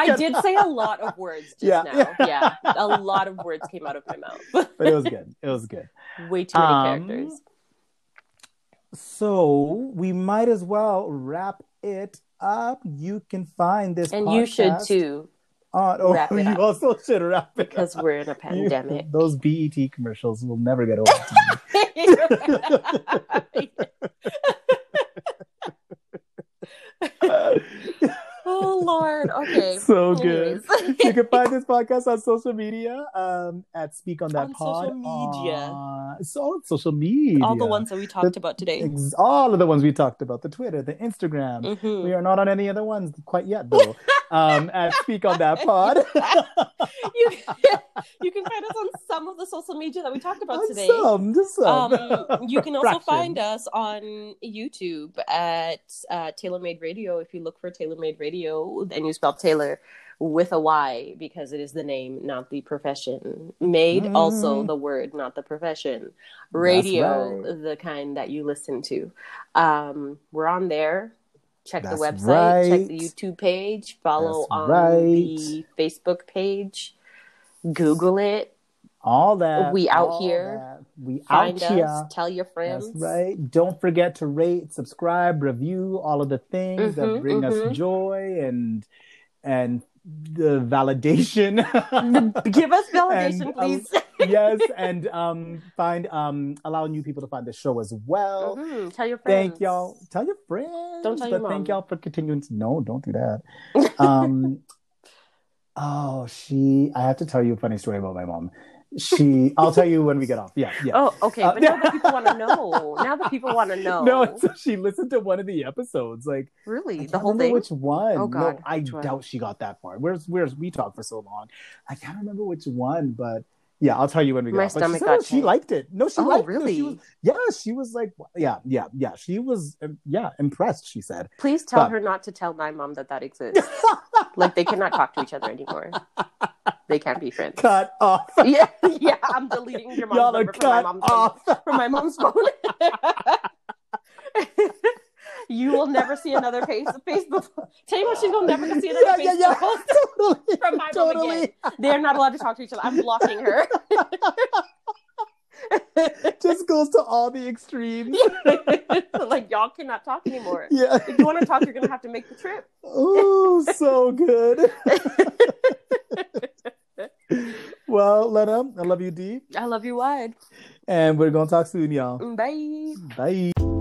I did say a lot of words just yeah. now. Yeah, a lot of words came out of my mouth. But it was good. It was good. Way too many um, characters. So we might as well wrap it up. You can find this and podcast. You should too. On, oh, wrap it you up. Also should wrap it because up. Because we're in a pandemic. You, those B E T commercials will never get old. Oh Lord! Okay, so please. Good. You can find this podcast on social media um, at Speak on That on Pod. Social media. Uh, it's all social media. All the ones that we talked the, about today. Ex- all of the ones we talked about: the Twitter, the Instagram. Mm-hmm. We are not on any other ones quite yet, though. um, at Speak on That Pod. you, you can find us on some of the social media that we talked about on today. Some, just some. Um, you can also find us on YouTube at uh, Tailor Made Radio. If you look for Tailor Made Radio. And you spell Taylor with a Y because it is the name, not the profession. Made, mm. also the word, not the profession. Radio, right. The kind that you listen to. Um, we're on there. Check That's the website. Right. Check the YouTube page. Follow That's on right. the Facebook page. Google it. All that. We out all here. That. We Find out us, here. Tell your friends. That's right. Don't forget to rate, subscribe, review, all of the things mm-hmm, that bring mm-hmm. us joy and and the validation. Give us validation, and, please. Um, yes, and um, find um, allow new people to find the show as well. Mm-hmm. Tell your friends. Thank y'all. Tell your friends. Don't tell your mom. But thank y'all for continuing. To... No, don't do that. Um, oh, she. I have to tell you a funny story about my mom. She, I'll tell you when we get off. Yeah, yeah. Oh, okay. But uh, now that people want to know. Now that people want to know. No, so she listened to one of the episodes. Like, really, the whole thing. I don't remember which one. Oh God, no, I doubt she got that far. Where's where's we talked for so long? I can't remember which one, but yeah, I'll tell you when we get off. My stomach got changed. She liked it. No, she liked it. Oh, really? Yeah, she was like, yeah, yeah, yeah. She was, yeah, impressed. She said, please tell her not to tell my mom that that exists. Like they cannot talk to each other anymore. They can't be friends. Cut off. Yeah, yeah. I'm deleting your mom's Y'all number from my mom's, phone, from my mom's phone. You will never see another Facebook. Tell you what, she's gonna never see another yeah, Facebook yeah, yeah. Totally, from my totally. Mom again. They are not allowed to talk to each other. I'm blocking her. Just goes to all the extremes. Like y'all cannot talk anymore. Yeah. If you want to talk, you're gonna have to make the trip. Oh, so good. Well, Lena, I love you deep. I love you wide. And we're gonna talk soon, y'all. Bye. Bye.